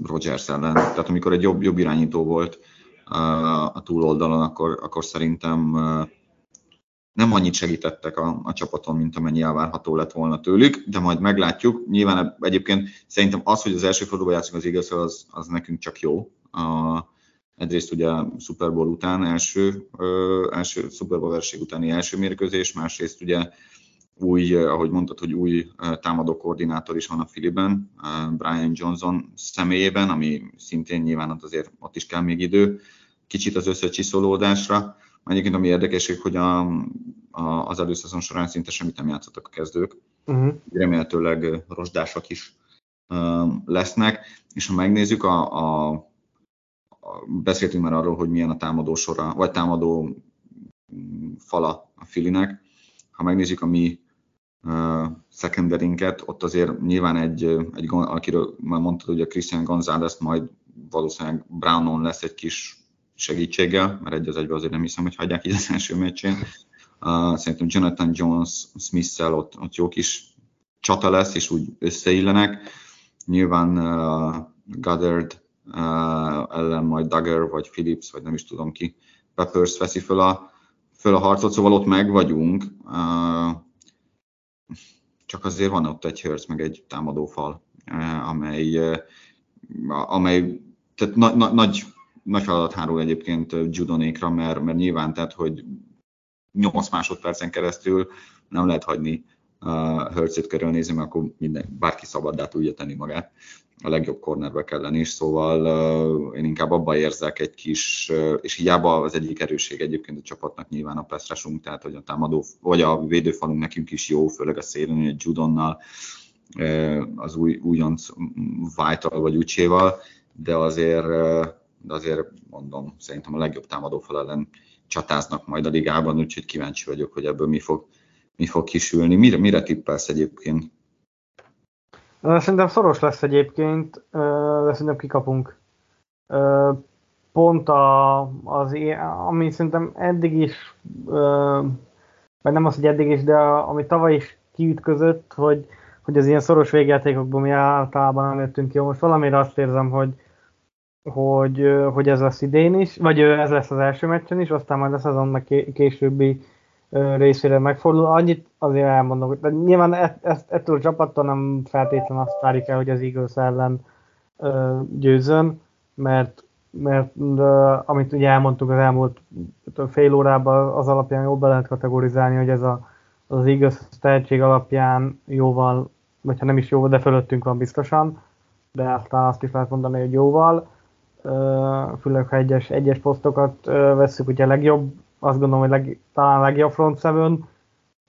Rodgers ellen. Tehát amikor egy jobb irányító volt a túloldalon, akkor szerintem nem annyit segítettek a csapaton, mint amennyi elvárható lett volna tőlük, de majd meglátjuk. Nyilván egyébként szerintem az, hogy az első fordulóban játszunk az Eaglessel, az nekünk csak jó. Egyrészt ugye Super Bowl után első Super Bowl verseny utáni első mérkőzés, másrészt ugye új, ahogy mondtad, hogy új támadó koordinátor is van a Phillyben, Brian Johnson személyében, ami szintén nyilván azért ott is kell még idő, kicsit az összecsiszolódásra. Egyébként ami érdekesség, hogy az előszezon során szinte semmit nem játszottak a kezdők, remélhetőleg rozsdások is lesznek, és ha megnézzük, beszéltünk már arról, hogy milyen a támadó sora, vagy támadó fala a Phillynek. Ha megnézzük a mi secondarinket, ott azért nyilván egy akiről már mondtad, hogy a Christian Gonzalez, majd valószínűleg Brownon lesz egy kis segítséggel, mert egy az egyben azért nem hiszem, hogy hagyják így az első meccsén. Szerintem Jonathan Jones, Smith-szel ott jó kis csata lesz, és úgy összeillenek. Nyilván Goddard ellen majd Duggar, vagy Phillips, vagy nem is tudom ki, Peppers veszi föl a harcot, szóval ott meg vagyunk. Csak azért van ott egy Hurts, meg egy támadófal, amely tehát nagy feladathárul egyébként Judonékra, mert nyilván, tehát, hogy 8 másodpercen keresztül nem lehet hagyni Hurts-et körülnézni, mert akkor bárki szabaddá tudja tenni magát a legjobb cornerback ellen is, szóval én inkább abban érzek egy kis, és hiába az egyik erősség egyébként a csapatnak nyilván a pass rushunk, tehát hogy a támadó, vagy a védőfalunk nekünk is jó, főleg a szélön, hogy Judonnal, az újonc White-tal vagy Ucséval, de azért mondom, szerintem a legjobb támadófal ellen csatáznak majd a ligában, úgyhogy kíváncsi vagyok, hogy ebből mi fog kisülni. Mire tippelsz egyébként? Szerintem szoros lesz egyébként, de szerintem kikapunk. Pont ami szerintem eddig is, vagy nem az, hogy eddig is, de ami tavaly is kiütközött, hogy az ilyen szoros végjátékokban mi általában nem jöttünk ki. Most valamire azt érzem, hogy ez lesz idén is, vagy ez lesz az első meccsen is, aztán majd a szezonnak későbbi részére megfordul. Annyit azért elmondom, de nyilván ettől a csapattól nem feltétlenül azt várjuk el, hogy az Eagles ellen győzön, mert amit ugye elmondtuk az elmúlt fél órában, az alapján jól be lehet kategorizálni, hogy ez az Eagles tehetség alapján jóval, vagy ha nem is jóval, de fölöttünk van biztosan, de aztán azt is lehet mondani, hogy jóval, főleg ha egyes posztokat vesszük, ugye a legjobb, azt gondolom, hogy talán a legjobb front seven,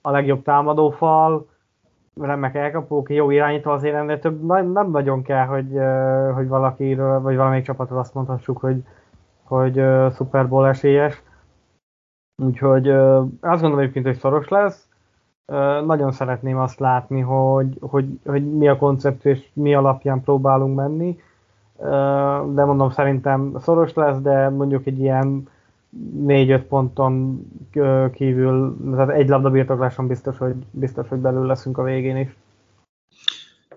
a legjobb támadófal, remek elkapók, jó irányító, azért ennél több nem nagyon kell, hogy valakiről, vagy valamelyik csapatról azt mondhassuk, hogy Super Bowl esélyes. Úgyhogy azt gondolom egyébként, hogy szoros lesz. Nagyon szeretném azt látni, hogy mi a koncepció, és mi alapján próbálunk menni. De mondom, szerintem szoros lesz, de mondjuk egy ilyen 4-5 ponton kívül, tehát egy labda birtokláson biztos, hogy belül leszünk a végén is.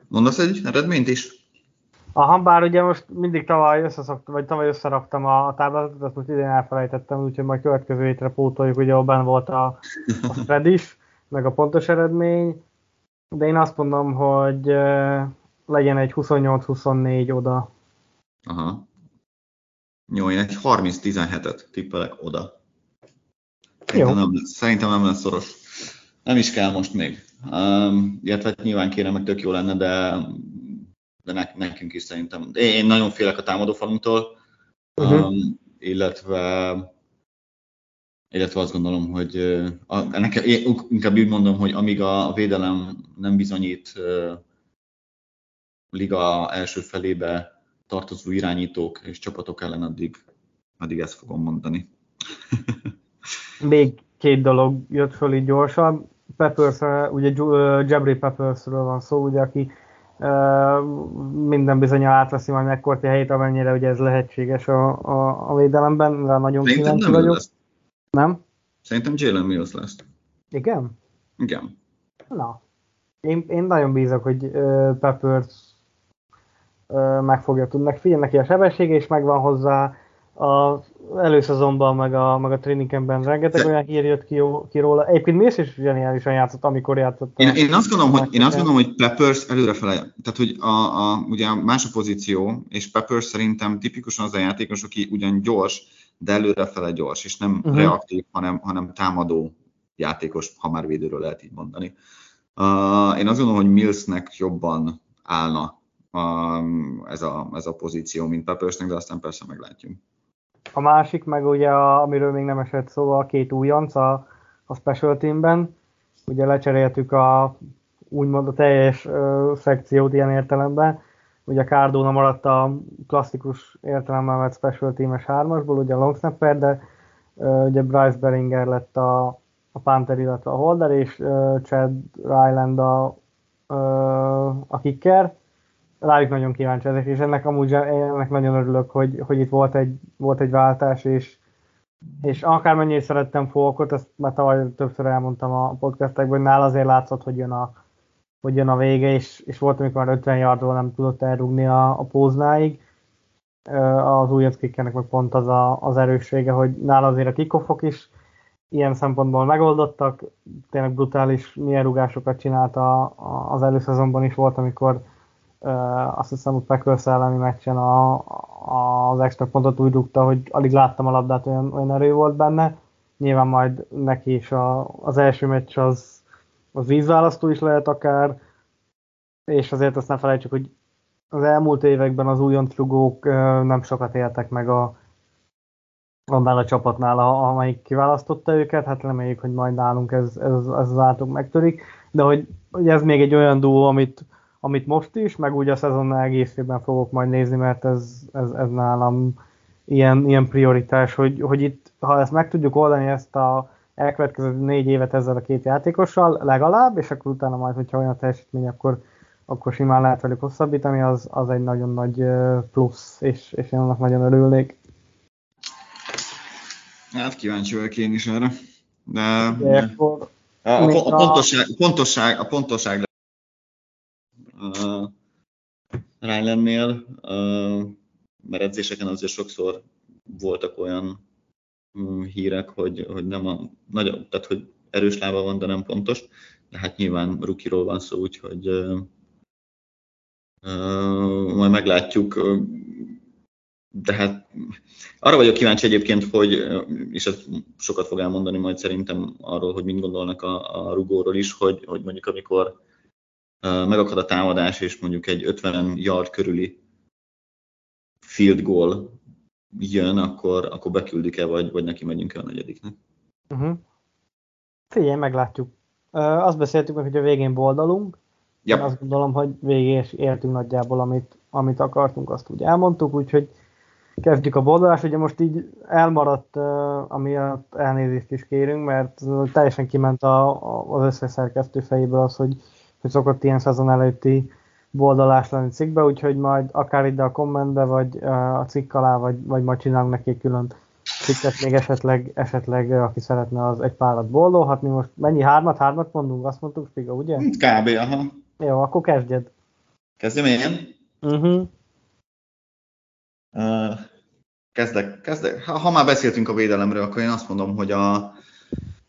Mondasz egy eredményt is? Aha, bár ugye most mindig tavaly összeraktam a táblázatot, azt most idén elfelejtettem, úgyhogy majd következő hétre pótoljuk, ugye abban volt a spread is, meg a pontos eredmény, de én azt mondom, hogy legyen egy 28-24 oda. Aha. Jó, én egy 30-17-et tippelek oda. Szerintem nem lesz szoros. Nem is kell most még. Illetve nyilván kérem, meg tök jó lenne, de nekünk is szerintem. Én nagyon félek a támadófalunktól, illetve azt gondolom, hogy én inkább úgy mondom, hogy amíg a védelem nem bizonyít liga első felébe tartozó irányítók és csapatok ellen, addig ezt fogom mondani. Még két dolog jött föl így gyorsan. Peppers, ugye Jabri Peppersről van szó, ugye, aki minden bizonnyal átveszi majd megkorti helyét, amennyire ugye ez lehetséges a védelemben, de nagyon kíváncsi vagyok. Nem? Szerintem Jalen Mills lesz. Igen? Igen. Na, én nagyon bízok, hogy Peppers meg fogja tudni, figyelj neki a sebessége, és megvan hozzá az előszezonban, meg a training campben rengeteg olyan hír jött ki róla. Egyébként Mills is zseniálisan játszott, amikor játszott. Én azt gondolom, hogy Peppers előrefele, tehát hogy ugye más a pozíció, és Peppers szerintem tipikusan az a játékos, aki ugyan gyors, de előrefele gyors, és nem reaktív, hanem támadó játékos, ha már védőről lehet így mondani. Én azt gondolom, hogy Millsnek jobban állna ez a pozíció, mint Peppersnek, de aztán persze meglátjuk. A másik, meg ugye, amiről még nem esett szó, a két újonc a special teamben. Ugye lecseréltük úgymond a teljes szekciót ilyen értelemben. Ugye Cardona maradt a klasszikus értelemben vett special teames hármasból, ugye a long snapper, de ugye Bryce Beringer lett a punter, illetve a holder, és Chad Ryland a kicker. rájuk nagyon kíváncsi ezek, és ennek nagyon örülök, hogy itt volt egy váltás, és akármennyire szerettem Folkot, ezt már tavaly többször elmondtam a podcastekben, hogy nála azért látszott, hogy jön a vége, és volt, amikor már 50 yardról nem tudott elrúgni a póznáig. Az újonc kickernek meg pont az az erőssége, hogy nála azért a kickoffok is ilyen szempontból megoldottak, tényleg brutális milyen rúgásokat csinált az előszezonban is volt, amikor azt hiszem, hogy Packers elleni meccsen az extra pontot úgy rúgta, hogy alig láttam a labdát, olyan erő volt benne. Nyilván majd neki is az első meccs az vízválasztó is lehet akár, és azért azt nem felejtsük, hogy az elmúlt években az újonc rugók nem sokat éltek meg annál a csapatnál, amelyik kiválasztotta őket, hát reméljük, hogy majd nálunk ez az átok megtörik, de hogy ez még egy olyan duó, amit most is, meg úgy a szezonnal egészében fogok majd nézni, mert ez nálam ilyen prioritás, hogy itt, ha ezt meg tudjuk oldani, ezt a elkövetkező 4 évet ezzel a két játékossal legalább, és akkor utána majd, hogyha olyan teljesítmény, akkor simán lehet velük hosszabbítani, az egy nagyon nagy plusz, és én annak nagyon örülnék. Hát kíváncsi vagyok én is erre. De a pontosság Rylennél, mert edzéseken azért sokszor voltak olyan hírek, hogy nem a nagyobb, tehát hogy erős lába van, de nem pontos, de hát nyilván rukiról van szó, úgyhogy majd meglátjuk. De hát arra vagyok kíváncsi egyébként, hogy, és ez sokat fog elmondani majd szerintem arról, hogy mit gondolnak a rugóról is, hogy mondjuk amikor megakad a támadás, és mondjuk egy 50 yard körüli field goal jön, akkor beküldik-e, vagy neki megyünk el a negyediknek? Figyelj, meglátjuk. Azt beszéltük meg, hogy a végén boldalunk. Yep. Én azt gondolom, hogy végén értünk nagyjából, amit akartunk, azt úgy elmondtuk, úgyhogy kezdjük a boldalást. Ugye most így elmaradt, amiatt elnézést is kérünk, mert teljesen kiment az összeszerkesztő fejéből az, hogy szokott ilyen szezon előtti boldalás lenni cikkbe, úgyhogy majd akár ide a kommentbe, vagy a cikk alá, vagy majd csinálunk neki külön cikket, még esetleg aki szeretne, az egy párat boldolhat. Mi most mennyi? Hármat mondunk? Azt mondtuk, Spigó, ugye? Kb. Aha. Jó, akkor kezdjed. Kezdjem én? Kezdek. Ha már beszéltünk a védelemről, akkor én azt mondom, hogy a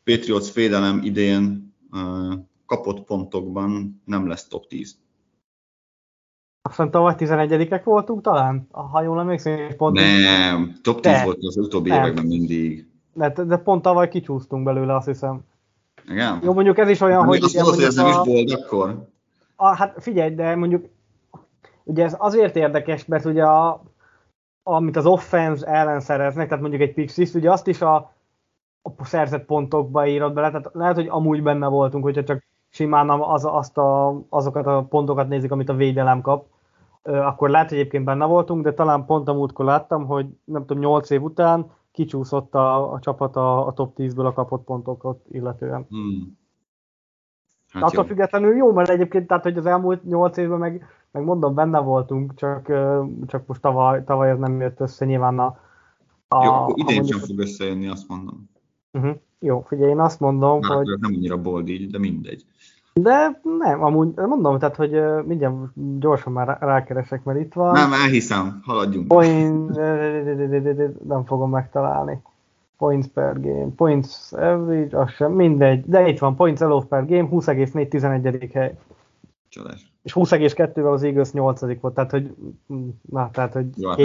Patriots védelem idén kapott pontokban nem lesz top 10. Aztán tavaly 11-ek voltunk talán? Ha jól emlékszem, és pont... Nem, top 10 volt az utóbbi években mindig. De pont tavaly kicsúsztunk belőle, azt hiszem. Igen? Jó, mondjuk ez is olyan, hogy... Azt mondod, hogy ez nem is bold akkor? Hát figyelj, de mondjuk... Ugye ez azért érdekes, mert ugye amit az offense ellen szereznek, tehát mondjuk egy pick six, ugye azt is a szerzett pontokba írod bele, tehát lehet, hogy amúgy benne voltunk, hogyha csak simán azokat a pontokat nézik, amit a védelem kap, akkor lehet, hogy egyébként benne voltunk, de talán pont a múltkor láttam, hogy nem tudom, 8 év után kicsúszott a csapat a top 10-ből a kapott pontokat illetően. Hát attól függetlenül jó, mert egyébként tehát, hogy az elmúlt 8 évben meg mondom, benne voltunk, csak most tavaly ez nem jött össze, nyilván jó, akkor idén sem fog összejönni, azt mondom. Jó, figyelj, én azt mondom, hogy... Nem annyira bold így, de mindegy. De nem, amúgy mondom, tehát, hogy mindjárt gyorsan már rákeresek, mert itt van. Nem, elhiszem, haladjunk. Point... nem fogom megtalálni. Points per game, points average, az sem, mindegy. De itt van, points allowed per game, 20,4, 11. hely. Csodás. És 20,2-vel az Eagles 8. volt, tehát, hogy... Na, tehát, hogy... Jó, hát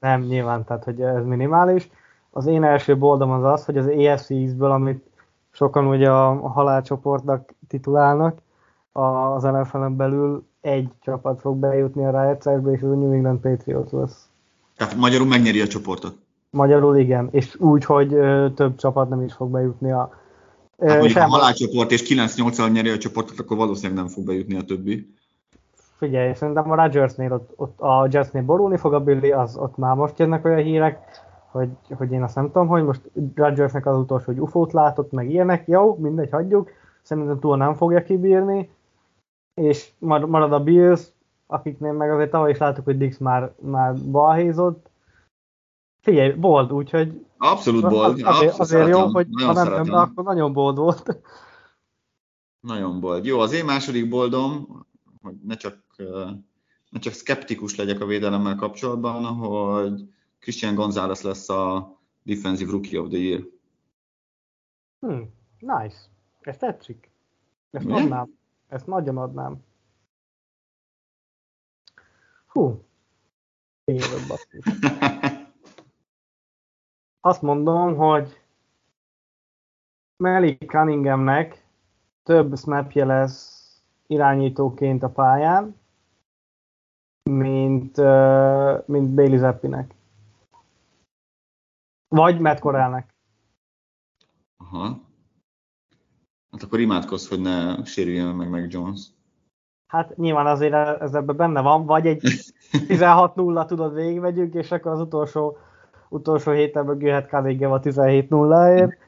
nem, nyilván, tehát, hogy ez minimális. Az én első boldom az, hogy az AFC-ből, amit sokan ugye a halálcsoportnak titulálnak, az NFL-en belül egy csapat fog bejutni a rájátszásba, és az a New England Patriots lesz. Tehát magyarul megnyeri a csoportot? Magyarul igen, és úgy, hogy több csapat nem is fog bejutni a... Hát mondjuk a halálcsoport és 9-8-al nyeri a csoportot, akkor valószínűleg nem fog bejutni a többi. Figyelj, szerintem a Rodgersnél, ott a Jetsnél borulni fog a Billy, ott már most jönnek olyan hírek, hogy én azt nem tudom, hogy most Rodgersnek az utolsó, hogy UFO-t látott, meg ilyenek, jó, mindegy, hagyjuk, szerintem túl nem fogja kibírni, és marad a Bills, akiknél meg azért tavaly is láttuk, hogy Dix már balhézott. Figyelj, bold, úgyhogy... Abszolút bold. Azért jó, hogy ha nem jön be, akkor nagyon bold volt. Nagyon bold. Jó, az én második boldom, hogy ne csak szkeptikus legyek a védelemmel kapcsolatban, hogy Christian Gonzalez lesz a Defensive Rookie of the Year. Nice. Ezt tetszik. Ezt adnám. Ezt nagyon adnám. Hú. Tényleg basszus. Azt mondom, hogy Malik Cunninghamnek több snapje lesz irányítóként a pályán, mint Bailey Zappinek. Vagy Matt Corralnek. Aha. Hát akkor imádkozz, hogy ne sérüljön meg Mac Jones. Hát nyilván azért ez ebben benne van, vagy egy 16-0 tudod végigvegyünk, és akkor az utolsó héten mögülhet Cunningham a 17-0-ért,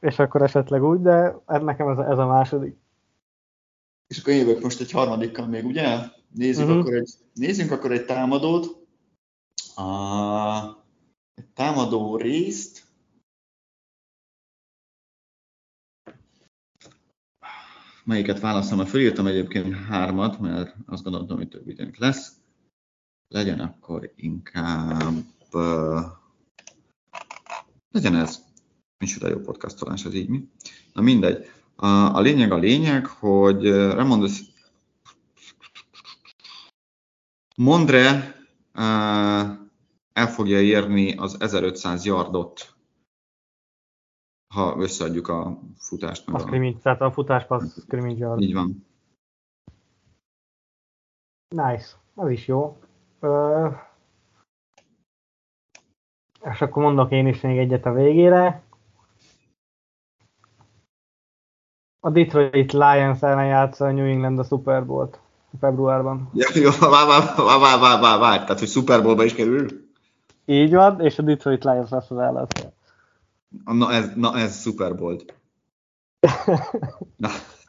és akkor esetleg úgy, de nekem ez a második. És akkor jövök most egy harmadikkal még, ugye? Nézzünk akkor egy támadót. Egy támadó részt. Melyiket választom, mert fölírtam egyébként 3-at, mert azt gondoltam, hogy több időnk lesz. Legyen akkor inkább... Legyen ez. Micsoda jó podcastolás, ez így mi? Na mindegy. A lényeg, hogy Mondre el fogja érni az 1500 yardot, ha összeadjuk a futást. Tehát a futás-passz scrimmage yard. Így van. Nice, az is jó. És akkor mondok én is még egyet a végére. A Detroit Lions ellen játsza a New England a Super Bowl-t februárban. Ja, jó, várj, tehát hogy Super Bowl-ba is kerül? Így van, és a Detroit Lions lesz az ellenfél. Na ez Super Bowl.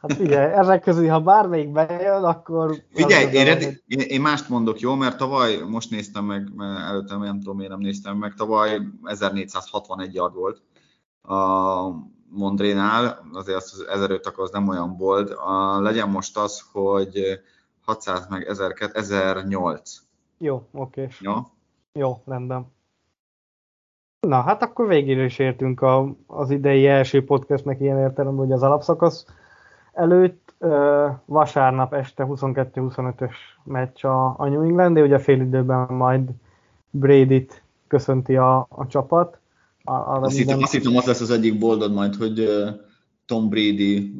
Hát figyelj, ezek közül, ha bármelyik bejön, akkor... Figyelj, én mást mondok, jó? Mert tavaly, most néztem meg, előtte nem tudom, én nem néztem meg, tavaly 1461 yard volt a Mondrénál, azért az 1500 az nem olyan bold. Legyen most az, hogy 600 meg 1008. Jó, oké. Ja? Jó, rendben. Na, hát akkor végére is értünk az idei első podcastnek ilyen értelemben, hogy az alapszakasz előtt. Vasárnap este 22-25-ös meccs a New England, de ugye fél időben majd Bradyt köszönti a csapat. Azt hittem, az lesz az egyik boldog majd, hogy Tom Brady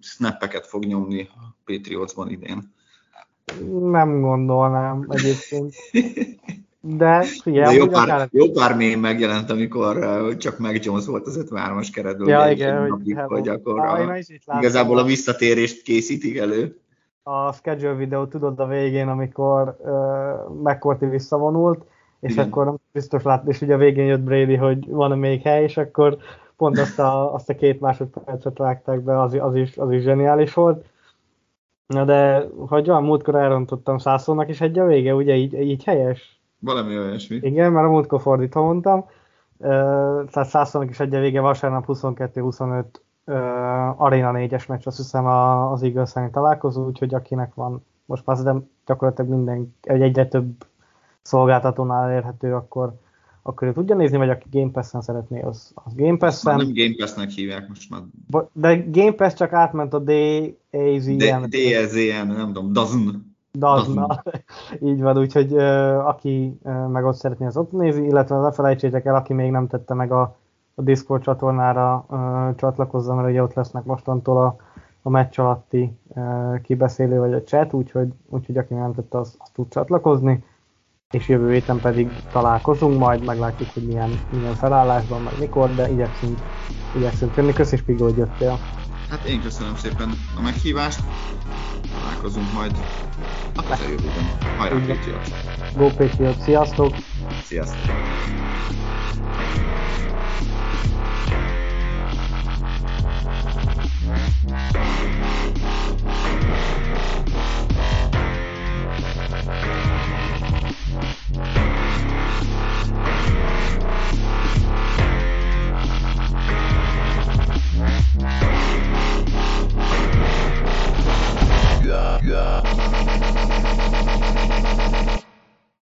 snappeket fog nyomni a Patriotsban idén. Nem gondolnám egyébként. De figyelj, jó pár mém megjelent, amikor csak Mac Jones volt az 53-as keretből. Ja, igen, hogy akkor igazából a visszatérést készítik elő. A schedule videót tudod a végén, amikor McCourty visszavonult, és igen. Akkor biztos látni, és ugye a végén jött Brady, hogy van még hely, és akkor pont azt a 2 másodpercet vágták be, az is zseniális volt. Na de, hogy olyan múltkor elrontottam Szászónak is egy a vége, ugye így helyes? Valami olyasmi. Igen, már a múltkor fordítva mondtam. Tehát Szászónak is egy a vége, vasárnap 22-25 Arena 4-es meccs, azt hiszem az Eagles-en találkozó, úgyhogy akinek van, most már szerintem gyakorlatilag minden, egyre több szolgáltatónál elérhető, akkor tudja nézni, vagy aki Game Pass-en szeretné, az Game Pass-en. Nem Game Pass-nek hívják most már. De Game Pass csak átment a DAZN, nem tudom, DAZN. Így van, úgyhogy aki meg ott szeretné, az ott nézi, illetve ne felejtsétek el, aki még nem tette meg a Discord csatornára csatlakozzon, mert ugye ott lesznek mostantól a meccs alatti kibeszélő vagy a chat, úgyhogy aki nem tette, az tud csatlakozni. És jövő héten pedig találkozunk, majd meglátjuk, hogy milyen felállásban, meg mikor, de igyekszünk jönni. Kösz, és Spigó, hogy jöttél. Hát én köszönöm szépen a meghívást, találkozunk majd a jövőben. Hajrá, Patriots! Go Patriots! Sziasztok! Sziasztok!